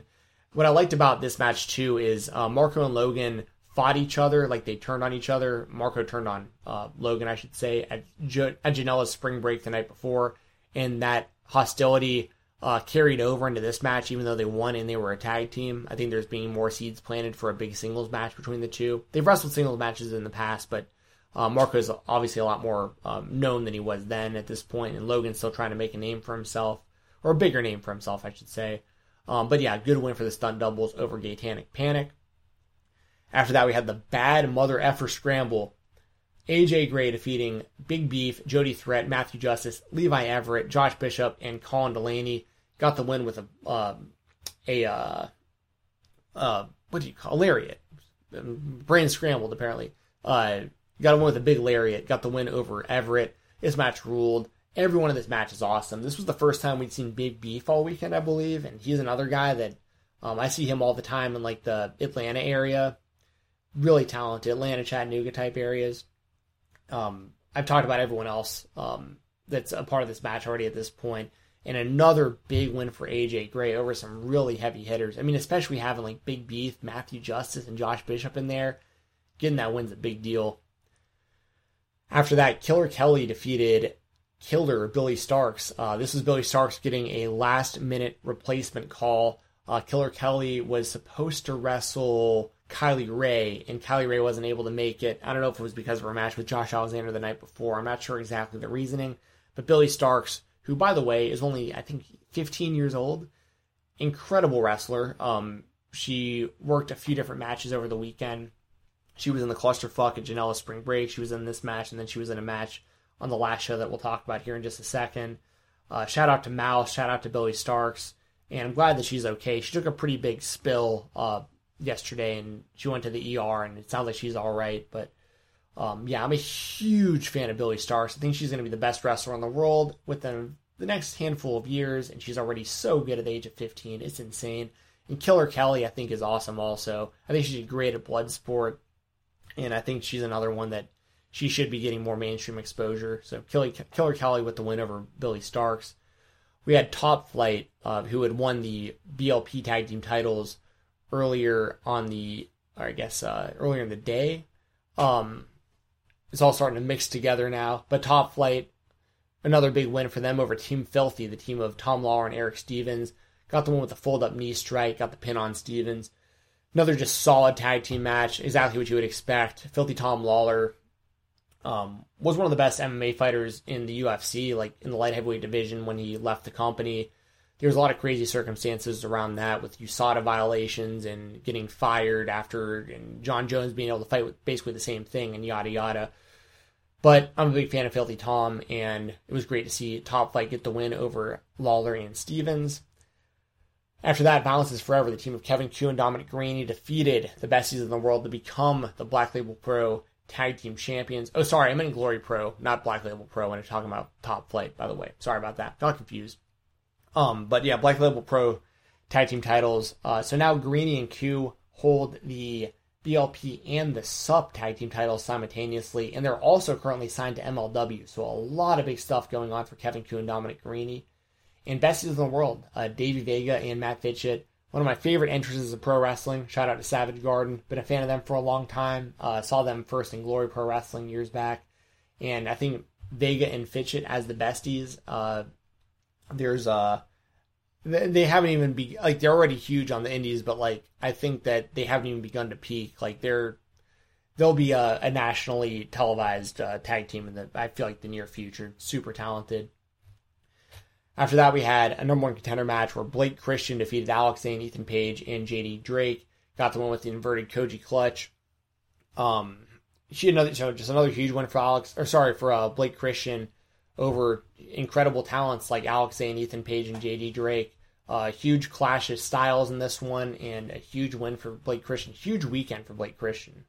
What I liked about this match, too, is uh, Marco and Logan fought each other, like they turned on each other. Marco turned on uh, Logan, I should say, at, J- at Janella's spring break the night before. And that hostility Uh, carried over into this match, even though they won and they were a tag team. I think there's being more seeds planted for a big singles match between the two. They've wrestled singles matches in the past, but uh, Marco's obviously a lot more um, known than he was then at this point, and Logan's still trying to make a name for himself, or a bigger name for himself, I should say. Um, but yeah, good win for the Stunt Doubles over Satanic Panic. After that, we had the Bad Mother Effer Scramble. A J Gray defeating Big Beef, Jody Threat, Matthew Justice, Levi Everett, Josh Bishop, and Colin Delaney. Got the win with a, um, a uh, uh, what do you call it? A lariat. Brain scrambled, apparently. Uh, got a win with a big lariat. Got the win over Everett. This match ruled. Every one of this match is awesome. This was the first time we'd seen Big Beef all weekend, I believe. And he's another guy that um, I see him all the time in like the Atlanta area. Really talented. Atlanta, Chattanooga type areas. Um, I've talked about everyone else um, that's a part of this match already at this point. And another big win for A J Gray over some really heavy hitters. I mean, especially having like Big Beef, Matthew Justice, and Josh Bishop in there. Getting that win's a big deal. After that, Killer Kelly defeated Killer Billy Starks. Uh, this was Billy Starks getting a last-minute replacement call. Uh, Killer Kelly was supposed to wrestle Kylie Ray, and Kylie Ray wasn't able to make it. I don't know if it was because of her match with Josh Alexander the night before. I'm not sure exactly the reasoning, but Billy Starks, who, by the way, is only, I think, fifteen years old, incredible wrestler. Um, she worked a few different matches over the weekend. She was in the Clusterfuck at Janela Spring Break. She was in this match, and then she was in a match on the last show that we'll talk about here in just a second. Uh, shout out to Mouse. Shout out to Billy Starks. And I'm glad that she's okay. She took a pretty big spill uh yesterday, and she went to the E R, and it sounds like she's all right. But um, yeah, I'm a huge fan of Billy Starks. I think she's going to be the best wrestler in the world within the next handful of years, and she's already so good at the age of fifteen. It's insane. And Killer Kelly, I think, is awesome also. I think she's great at Bloodsport, and I think she's another one that she should be getting more mainstream exposure. So Killer, Killer Kelly with the win over Billy Starks. we had Top Flight, uh, who had won the B L P tag team titles earlier on the, or I guess uh, earlier in the day. Um, it's all starting to mix together now. But Top Flight, another big win for them over Team Filthy, the team of Tom Lawler and Eric Stevens. Got the one with the fold-up knee strike, got the pin on Stevens. Another just solid tag team match, exactly what you would expect. Filthy Tom Lawler um, was one of the best M M A fighters in the U F C, like in the light heavyweight division when he left the company. There was a lot of crazy circumstances around that with U S A D A violations and getting fired after, and John Jones being able to fight with basically the same thing and yada yada. But I'm a big fan of Filthy Tom, and it was great to see Top Flight get the win over Lawler and Stevens. After that, Violence is Forever, the team of Kevin Q and Dominic Green, defeated the Besties in the world to become the Black Label Pro Tag Team Champions. Oh, sorry, I meant Glory Pro, not Black Label Pro, when I'm talking about Top Flight, by the way. Sorry about that. Got confused. Um, but yeah, Black Label Pro Tag Team titles. Uh, so now Greeny and Q hold the B L P and the S U P Tag Team titles simultaneously, and they're also currently signed to M L W. So a lot of big stuff going on for Kevin Q and Dominic Greeny. And Besties in the World, uh, Davey Vega and Matt Fitchett. One of my favorite entrances of pro wrestling. Shout out to Savage Garden. Been a fan of them for a long time. Uh, saw them first in Glory Pro Wrestling years back. And I think Vega and Fitchett as the Besties, uh, there's uh, they, they haven't even be like they're already huge on the indies, but like I think that they haven't even begun to peak. Like they're they'll be a, a nationally televised uh, tag team in the I feel like the near future. Super talented. After that, we had a number one contender match where Blake Christian defeated Alex Zane, Ethan Page, and J D Drake. Got the one with the inverted Koji clutch. Um, she another so just another huge one for Alex, or sorry for uh, Blake Christian over incredible talents like Alex Zane, Ethan Page, and J D Drake. Uh, huge clash of styles in this one, and a huge win for Blake Christian. Huge weekend for Blake Christian.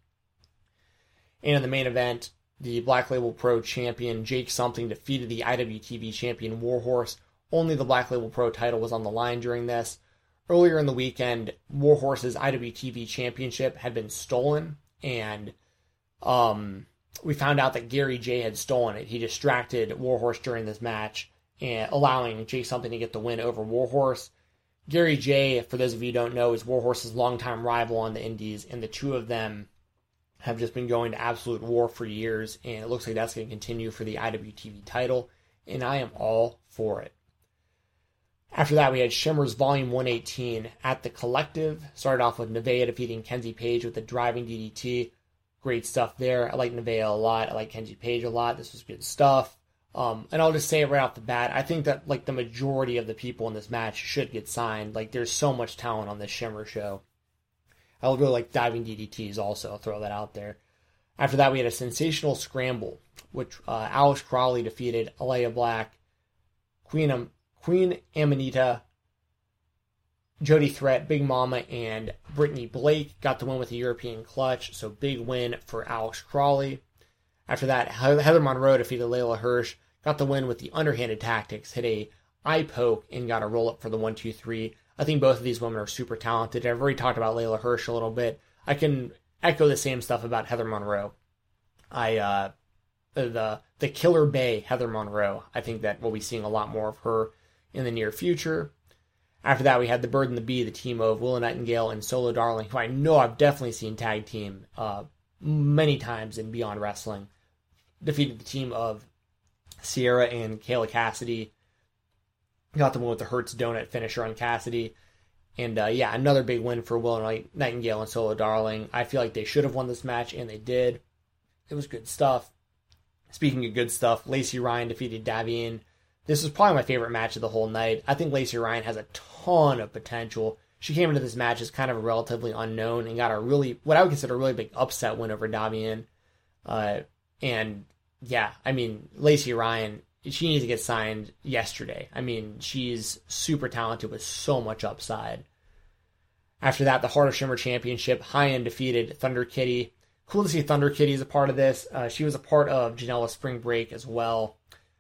And in the main event, the Black Label Pro champion Jake Something defeated the I W T V champion Warhorse. Only the Black Label Pro title was on the line during this. Earlier in the weekend, Warhorse's I W T V Championship had been stolen, and um, we found out that Gary J had stolen it. He distracted Warhorse during this match, and allowing Jake Something to get the win over Warhorse. Gary J, for those of you who don't know, is Warhorse's longtime rival on the indies, and the two of them have just been going to absolute war for years, and it looks like that's going to continue for the I W T V title, and I am all for it. After that, we had Shimmers Volume one eighteen at the Collective. Started off with Nevaeh defeating Kenzie Page with a driving D D T. Great stuff there. I like Nevaeh a lot. I like Kenzie Page a lot. This was good stuff. Um, and I'll just say it right off the bat. I think that like the majority of the people in this match should get signed. Like there's so much talent on this Shimmer show. I really like diving D D Ts also. I'll throw that out there. After that, we had a sensational scramble, which uh, Alice Crowley defeated Alaya Black, Queen of... Queen Amanita, Jody Threat, Big Mama, and Brittany Blake got the win with the European clutch, so big win for Alex Crawley. After that, Heather Monroe defeated Layla Hirsch, got the win with the underhanded tactics, hit a eye poke, and got a roll-up for the one two three. I think both of these women are super talented. I've already talked about Layla Hirsch a little bit. I can echo the same stuff about Heather Monroe. I, uh, the, the Killer Bay Heather Monroe, I think that we'll be seeing a lot more of her in the near future. After that, we had the Bird and the Bee, the team of Willa Nightingale and Solo Darling, who I know I've definitely seen tag team uh, many times in Beyond Wrestling, defeated the team of Sierra and Kayla Cassidy. Got the one with the Hertz Donut finisher on Cassidy. And uh, yeah, another big win for Willa Nightingale and Solo Darling. I feel like they should have won this match, and they did. It was good stuff. Speaking of good stuff, Lacey Ryan defeated Davian. This was probably my favorite match of the whole night. I think Lacey Ryan has a ton of potential. She came into this match as kind of a relatively unknown and got a really, what I would consider a really big upset win over Davian. Uh, and yeah, I mean, Lacey Ryan, she needs to get signed yesterday. I mean, she's super talented with so much upside. After that, the Heart of Shimmer Championship, High-End defeated Thunder Kitty. Cool to see Thunder Kitty as a part of this. Uh, she was a part of Janela's Spring Break as well.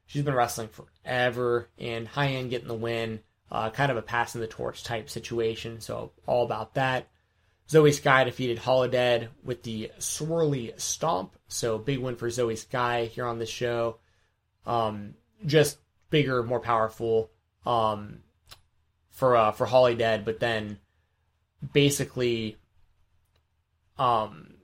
She's been wrestling forever, and High-End getting the win, uh, kind of a passing-the-torch type situation, so all about that. Zoe Sky defeated Holodead with the Swirly Stomp, so big win for Zoe Sky here on this show. Um, just bigger, more powerful, um, for uh, for Holly Dead, but then basically, um,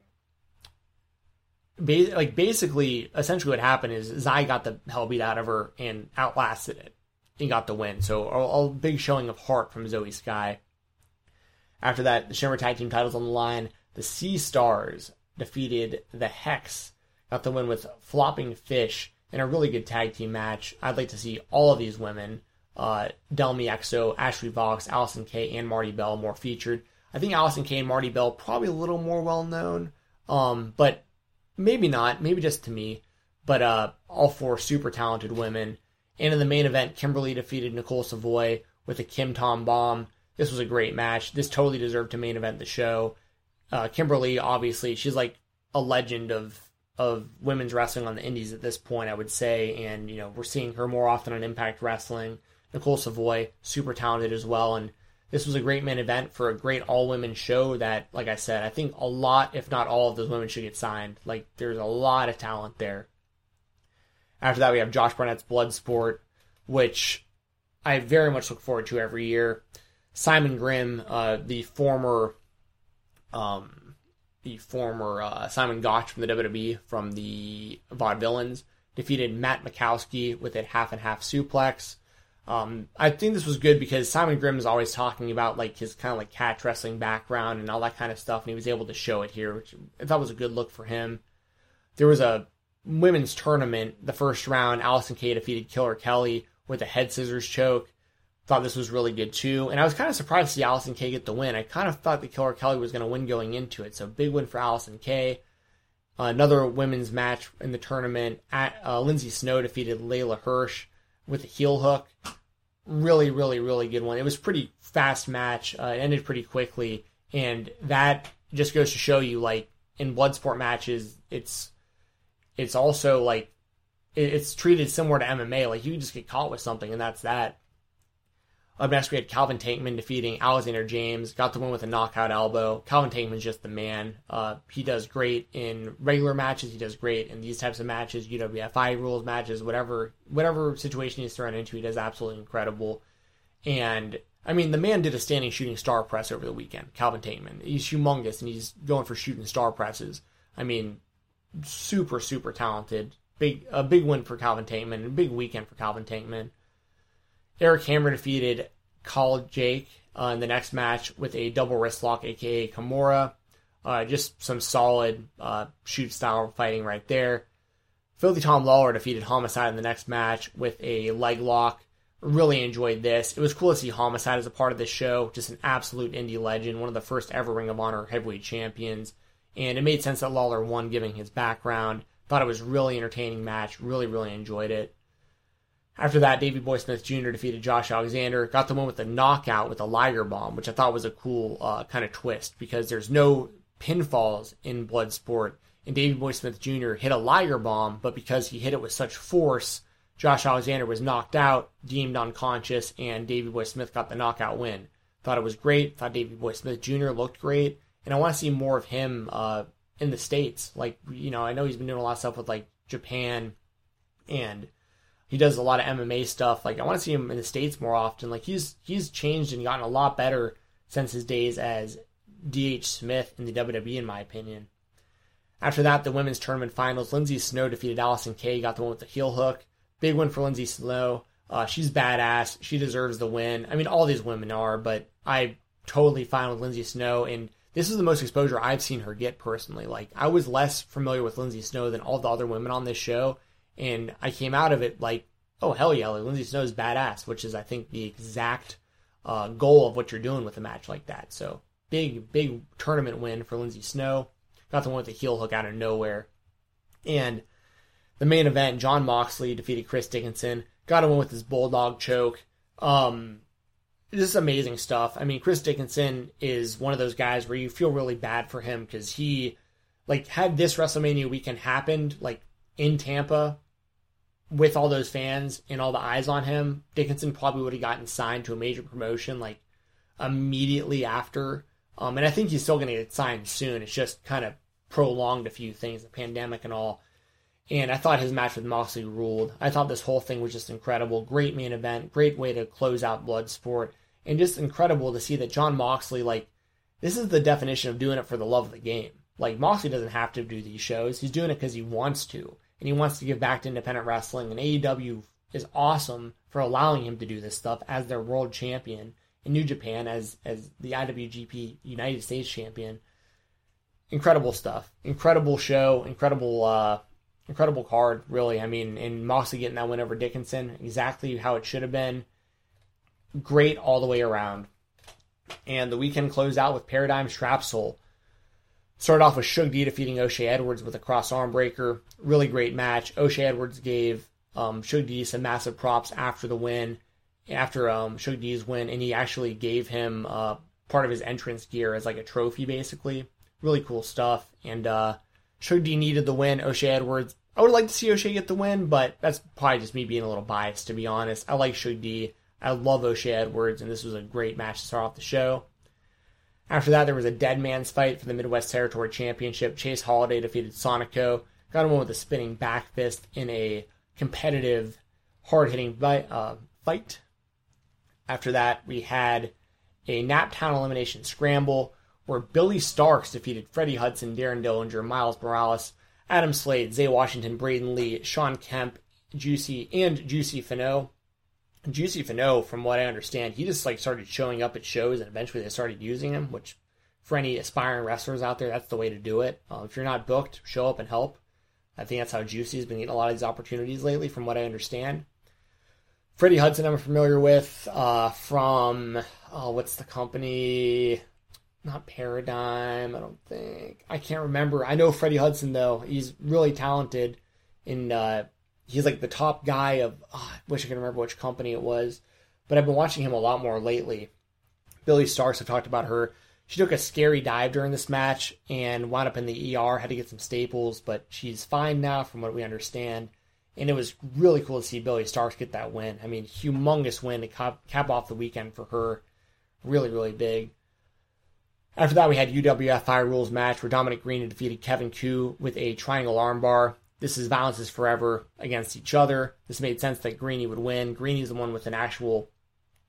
ba- like basically, essentially, what happened is Zai got the hell beat out of her and outlasted it and got the win. So a, a big showing of heart from Zoe Sky. After that, the Shimmer Tag Team titles on the line. The Sea Stars defeated the Hex, got the win with Flopping Fish in a really good tag team match. I'd like to see all of these women, uh, Delmi X O, Ashley Vox, Allison Kay, and Marty Bell more featured. I think Allison Kay and Marty Bell probably a little more well-known, um, but maybe not, maybe just to me, but uh, all four super talented women. And in the main event, Kimberly defeated Nicole Savoy with a Kim Tom Bomb. This was a great match. This totally deserved to main event the show. Uh, Kimberly, obviously, she's like a legend of of women's wrestling on the indies at this point, I would say. And, you know, we're seeing her more often on Impact Wrestling. Nicole Savoy, super talented as well. And this was a great main event for a great all-women show that, like I said, I think a lot, if not all of those women should get signed. Like, there's a lot of talent there. After that, we have Josh Barnett's Bloodsport, which I very much look forward to every year. Simon Grimm, uh, the former... Um, the former uh, Simon Gotch from the W W E, from the Vaudevillains, defeated Matt Mikowski with a half-and-half suplex. Um, I think this was good because Simon Grimm is always talking about like his kind of like catch wrestling background and all that kind of stuff, and he was able to show it here, which I thought was a good look for him. There was a women's tournament. The first round, Allison Kay defeated Killer Kelly with a head scissors choke. Thought this was really good, too. And I was kind of surprised to see Allison Kay get the win. I kind of thought that Killer Kelly was going to win going into it. So, big win for Allison Kay. Uh, another women's match in the tournament. At, uh, Lindsay Snow defeated Layla Hirsch with a heel hook. Really, really, really good one. It was a pretty fast match. Uh, it ended pretty quickly. And that just goes to show you, like, in Bloodsport matches, it's it's also, like, it, it's treated similar to M M A. Like, you can just get caught with something, and that's that. Up next, we had Calvin Tankman defeating Alexander James. Got the win with a knockout elbow. Calvin Tankman's just the man. Uh, he does great in regular matches. He does great in these types of matches, U W F I rules matches, whatever whatever situation he's thrown into, he does absolutely incredible. And, I mean, the man did a standing shooting star press over the weekend, Calvin Tankman. He's humongous, and he's going for shooting star presses. I mean, super, super talented. Big A big win for Calvin Tankman, and a big weekend for Calvin Tankman. Eric Hammer defeated Kyle Jake uh, in the next match with a double wrist lock, a k a. Kimura. Uh, just some solid uh, shoot-style fighting right there. Filthy Tom Lawler defeated Homicide in the next match with a leg lock. Really enjoyed this. It was cool to see Homicide as a part of this show. Just an absolute indie legend. One of the first ever Ring of Honor heavyweight champions. And it made sense that Lawler won, given his background. Thought it was a really entertaining match. Really, really enjoyed it. After that, Davey Boy Smith Junior defeated Josh Alexander, got the win with a knockout with a Liger Bomb, which I thought was a cool uh, kind of twist because there's no pinfalls in Bloodsport, and Davey Boy Smith Junior hit a Liger Bomb, but because he hit it with such force, Josh Alexander was knocked out, deemed unconscious, and Davey Boy Smith got the knockout win. Thought it was great. Thought Davey Boy Smith Junior looked great, and I want to see more of him uh, in the States. Like, you know, I know he's been doing a lot of stuff with like Japan and. He does a lot of M M A stuff. Like, I want to see him in the States more often. Like, he's he's changed and gotten a lot better since his days as D H Smith in the W W E, in my opinion. After that, the women's tournament finals. Lindsay Snow defeated Allison Kay, got the one with the heel hook. Big win for Lindsay Snow. Uh, she's badass. She deserves the win. I mean, all these women are, but I'm totally fine with Lindsay Snow. And this is the most exposure I've seen her get personally. Like, I was less familiar with Lindsay Snow than all the other women on this show. And I came out of it like, oh, hell yeah, like, Lindsay Snow's badass, which is, I think, the exact uh, goal of what you're doing with a match like that. So, big, big tournament win for Lindsay Snow. Got the one with the heel hook out of nowhere. And the main event, Jon Moxley defeated Chris Dickinson. Got him with his bulldog choke. Um, this is amazing stuff. I mean, Chris Dickinson is one of those guys where you feel really bad for him because he, like, had this WrestleMania weekend happened, like, in Tampa, with all those fans and all the eyes on him, Dickinson probably would have gotten signed to a major promotion like immediately after. Um, and I think he's still going to get signed soon. It's just kind of prolonged a few things, the pandemic and all. And I thought his match with Moxley ruled. I thought this whole thing was just incredible. Great main event. Great way to close out Bloodsport. And just incredible to see that Jon Moxley, like, this is the definition of doing it for the love of the game. Like, Moxley doesn't have to do these shows. He's doing it because he wants to. And he wants to give back to independent wrestling. And A E W is awesome for allowing him to do this stuff as their world champion. And New Japan as, as the I W G P United States champion. Incredible stuff. Incredible show. Incredible... uh Incredible card, really. I mean, and Moxley getting that win over Dickinson, exactly how it should have been. Great all the way around. And the weekend closed out with Paradigm Strapsole. Started off with Shug D defeating O'Shea Edwards with a cross arm breaker. Really great match. O'Shea Edwards gave um, Shug D some massive props after the win, after um, Shug D's win, and he actually gave him uh, part of his entrance gear as like a trophy, basically. Really cool stuff. And, uh, Shug D needed the win. O'Shea Edwards, I would like to see O'Shea get the win, but that's probably just me being a little biased, to be honest. I like Shug D. I love O'Shea Edwards, and this was a great match to start off the show. After that, there was a dead man's fight for the Midwest Territory Championship. Chase Holiday defeated Sonico. Got him with a spinning back fist in a competitive, hard-hitting uh, fight. After that, we had a Naptown elimination scramble, where Billy Starks defeated Freddie Hudson, Darren Dillinger, Miles Morales, Adam Slade, Zay Washington, Braden Lee, Sean Kemp, Juicy, and Juicy Fino. Juicy Fino, from what I understand, he just like started showing up at shows, and eventually they started using him, which for any aspiring wrestlers out there, that's the way to do it. Uh, if you're not booked, show up and help. I think that's how Juicy's been getting a lot of these opportunities lately, from what I understand. Freddie Hudson I'm familiar with uh, from, oh, what's the company... Not Paradigm, I don't think. I can't remember. I know Freddie Hudson, though. He's really talented. And uh, he's like the top guy of... Oh, I wish I could remember which company it was. But I've been watching him a lot more lately. Billy Starks, I've talked about her. She took a scary dive during this match and wound up in the E R. Had to get some staples, but she's fine now from what we understand. And it was really cool to see Billy Starks get that win. I mean, humongous win to cap, cap off the weekend for her. Really, really big. After that, we had U W F Fire Rules match where Dominic Green defeated Kevin Koo with a triangle armbar. This is Violence is Forever against each other. This made sense that Greeny would win. Greeny's the one with an actual,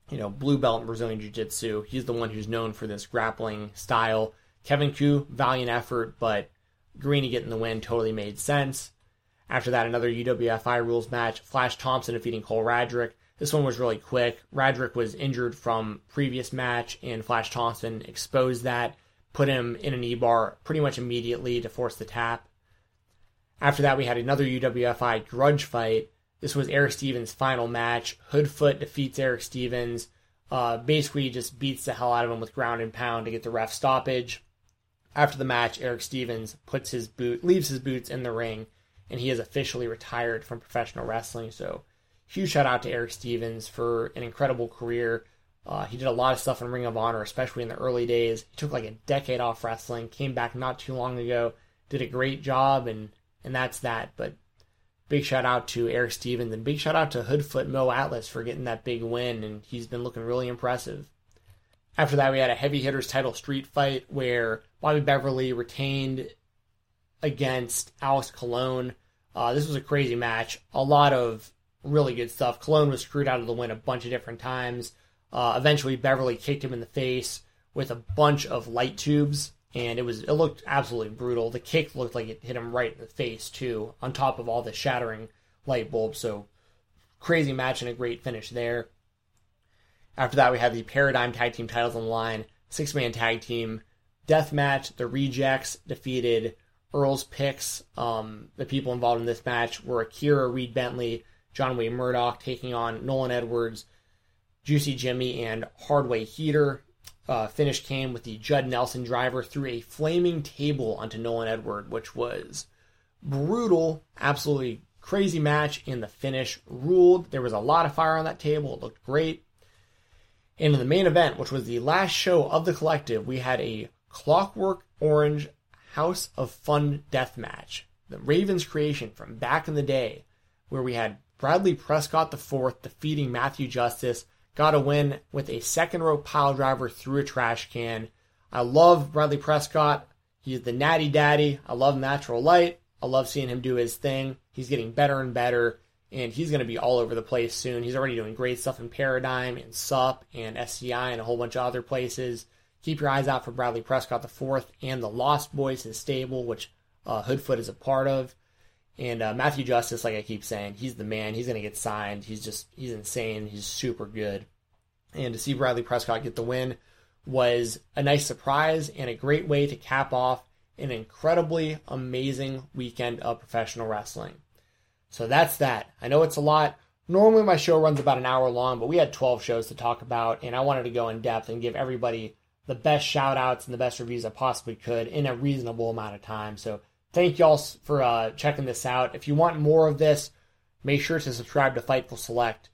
you know, blue belt in Brazilian Jiu-Jitsu. He's the one who's known for this grappling style. Kevin Koo, valiant effort, but Greeny getting the win totally made sense. After that, another U W F Fire Rules match. Flash Thompson defeating Cole Radrick. This one was really quick. Radrick was injured from previous match, and Flash Thompson exposed that, put him in an E-bar pretty much immediately to force the tap. After that, we had another U W F I grudge fight. This was Eric Stevens' final match. Hoodfoot defeats Eric Stevens, uh, basically just beats the hell out of him with ground and pound to get the ref stoppage. After the match, Eric Stevens puts his boot, leaves his boots in the ring, and he is officially retired from professional wrestling, so... Huge shout out to Eric Stevens for an incredible career. Uh, he did a lot of stuff in Ring of Honor, especially in the early days. He took like a decade off wrestling, came back not too long ago, did a great job, and and that's that. But big shout out to Eric Stevens, and big shout out to Hoodfoot Mo Atlas for getting that big win, and he's been looking really impressive. After that, we had a heavy hitters title street fight where Bobby Beverly retained against Alex Colon. Uh, this was a crazy match. A lot of really good stuff. Colon was screwed out of the win a bunch of different times. Uh, eventually, Beverly kicked him in the face with a bunch of light tubes, and it was it looked absolutely brutal. The kick looked like it hit him right in the face, too, on top of all the shattering light bulbs. So, crazy match and a great finish there. After that, we had the Paradigm Tag Team titles on the line. Six-man tag team death match. The Rejects defeated Earl's Picks. Um, the people involved in this match were Akira, Reed Bentley, John Wayne Murdoch taking on Nolan Edwards, Juicy Jimmy, and Hardway Heater. Uh, finish came with the Judd Nelson driver through a flaming table onto Nolan Edwards, which was brutal, absolutely crazy match, and the finish ruled. There was a lot of fire on that table. It looked great. And in the main event, which was the last show of the collective, we had a Clockwork Orange House of Fun death match, the Ravens creation from back in the day, where we had Bradley Prescott the fourth defeating Matthew Justice, got a win with a second row pile driver through a trash can. I love Bradley Prescott. He's the natty daddy. I love natural light. I love seeing him do his thing. He's getting better and better, and he's going to be all over the place soon. He's already doing great stuff in Paradigm and S U P and S C I and a whole bunch of other places. Keep your eyes out for Bradley Prescott the fourth and the Lost Boys, his stable, which uh, Hoodfoot is a part of. And uh, Matthew Justice, like I keep saying, he's the man. He's going to get signed. He's just, he's insane. He's super good. And to see Bradley Prescott get the win was a nice surprise and a great way to cap off an incredibly amazing weekend of professional wrestling. So that's that. I know it's a lot. Normally my show runs about an hour long, but we had twelve shows to talk about, and I wanted to go in depth and give everybody the best shout outs and the best reviews I possibly could in a reasonable amount of time. So thank y'all for uh, checking this out. If you want more of this, make sure to subscribe to Fightful Select.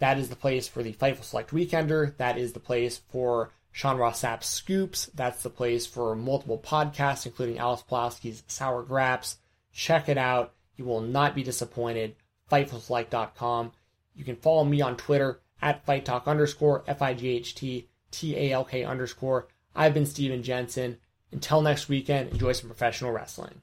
That is the place for the Fightful Select Weekender. That is the place for Sean Rossap's Scoops. That's the place for multiple podcasts, including Alice Pulaski's Sour Graps. Check it out. You will not be disappointed. Fightful Select dot com. You can follow me on Twitter at FightTalk underscore, F I G H T T A L K underscore. I've been Steven Jensen. Until next weekend, enjoy some professional wrestling.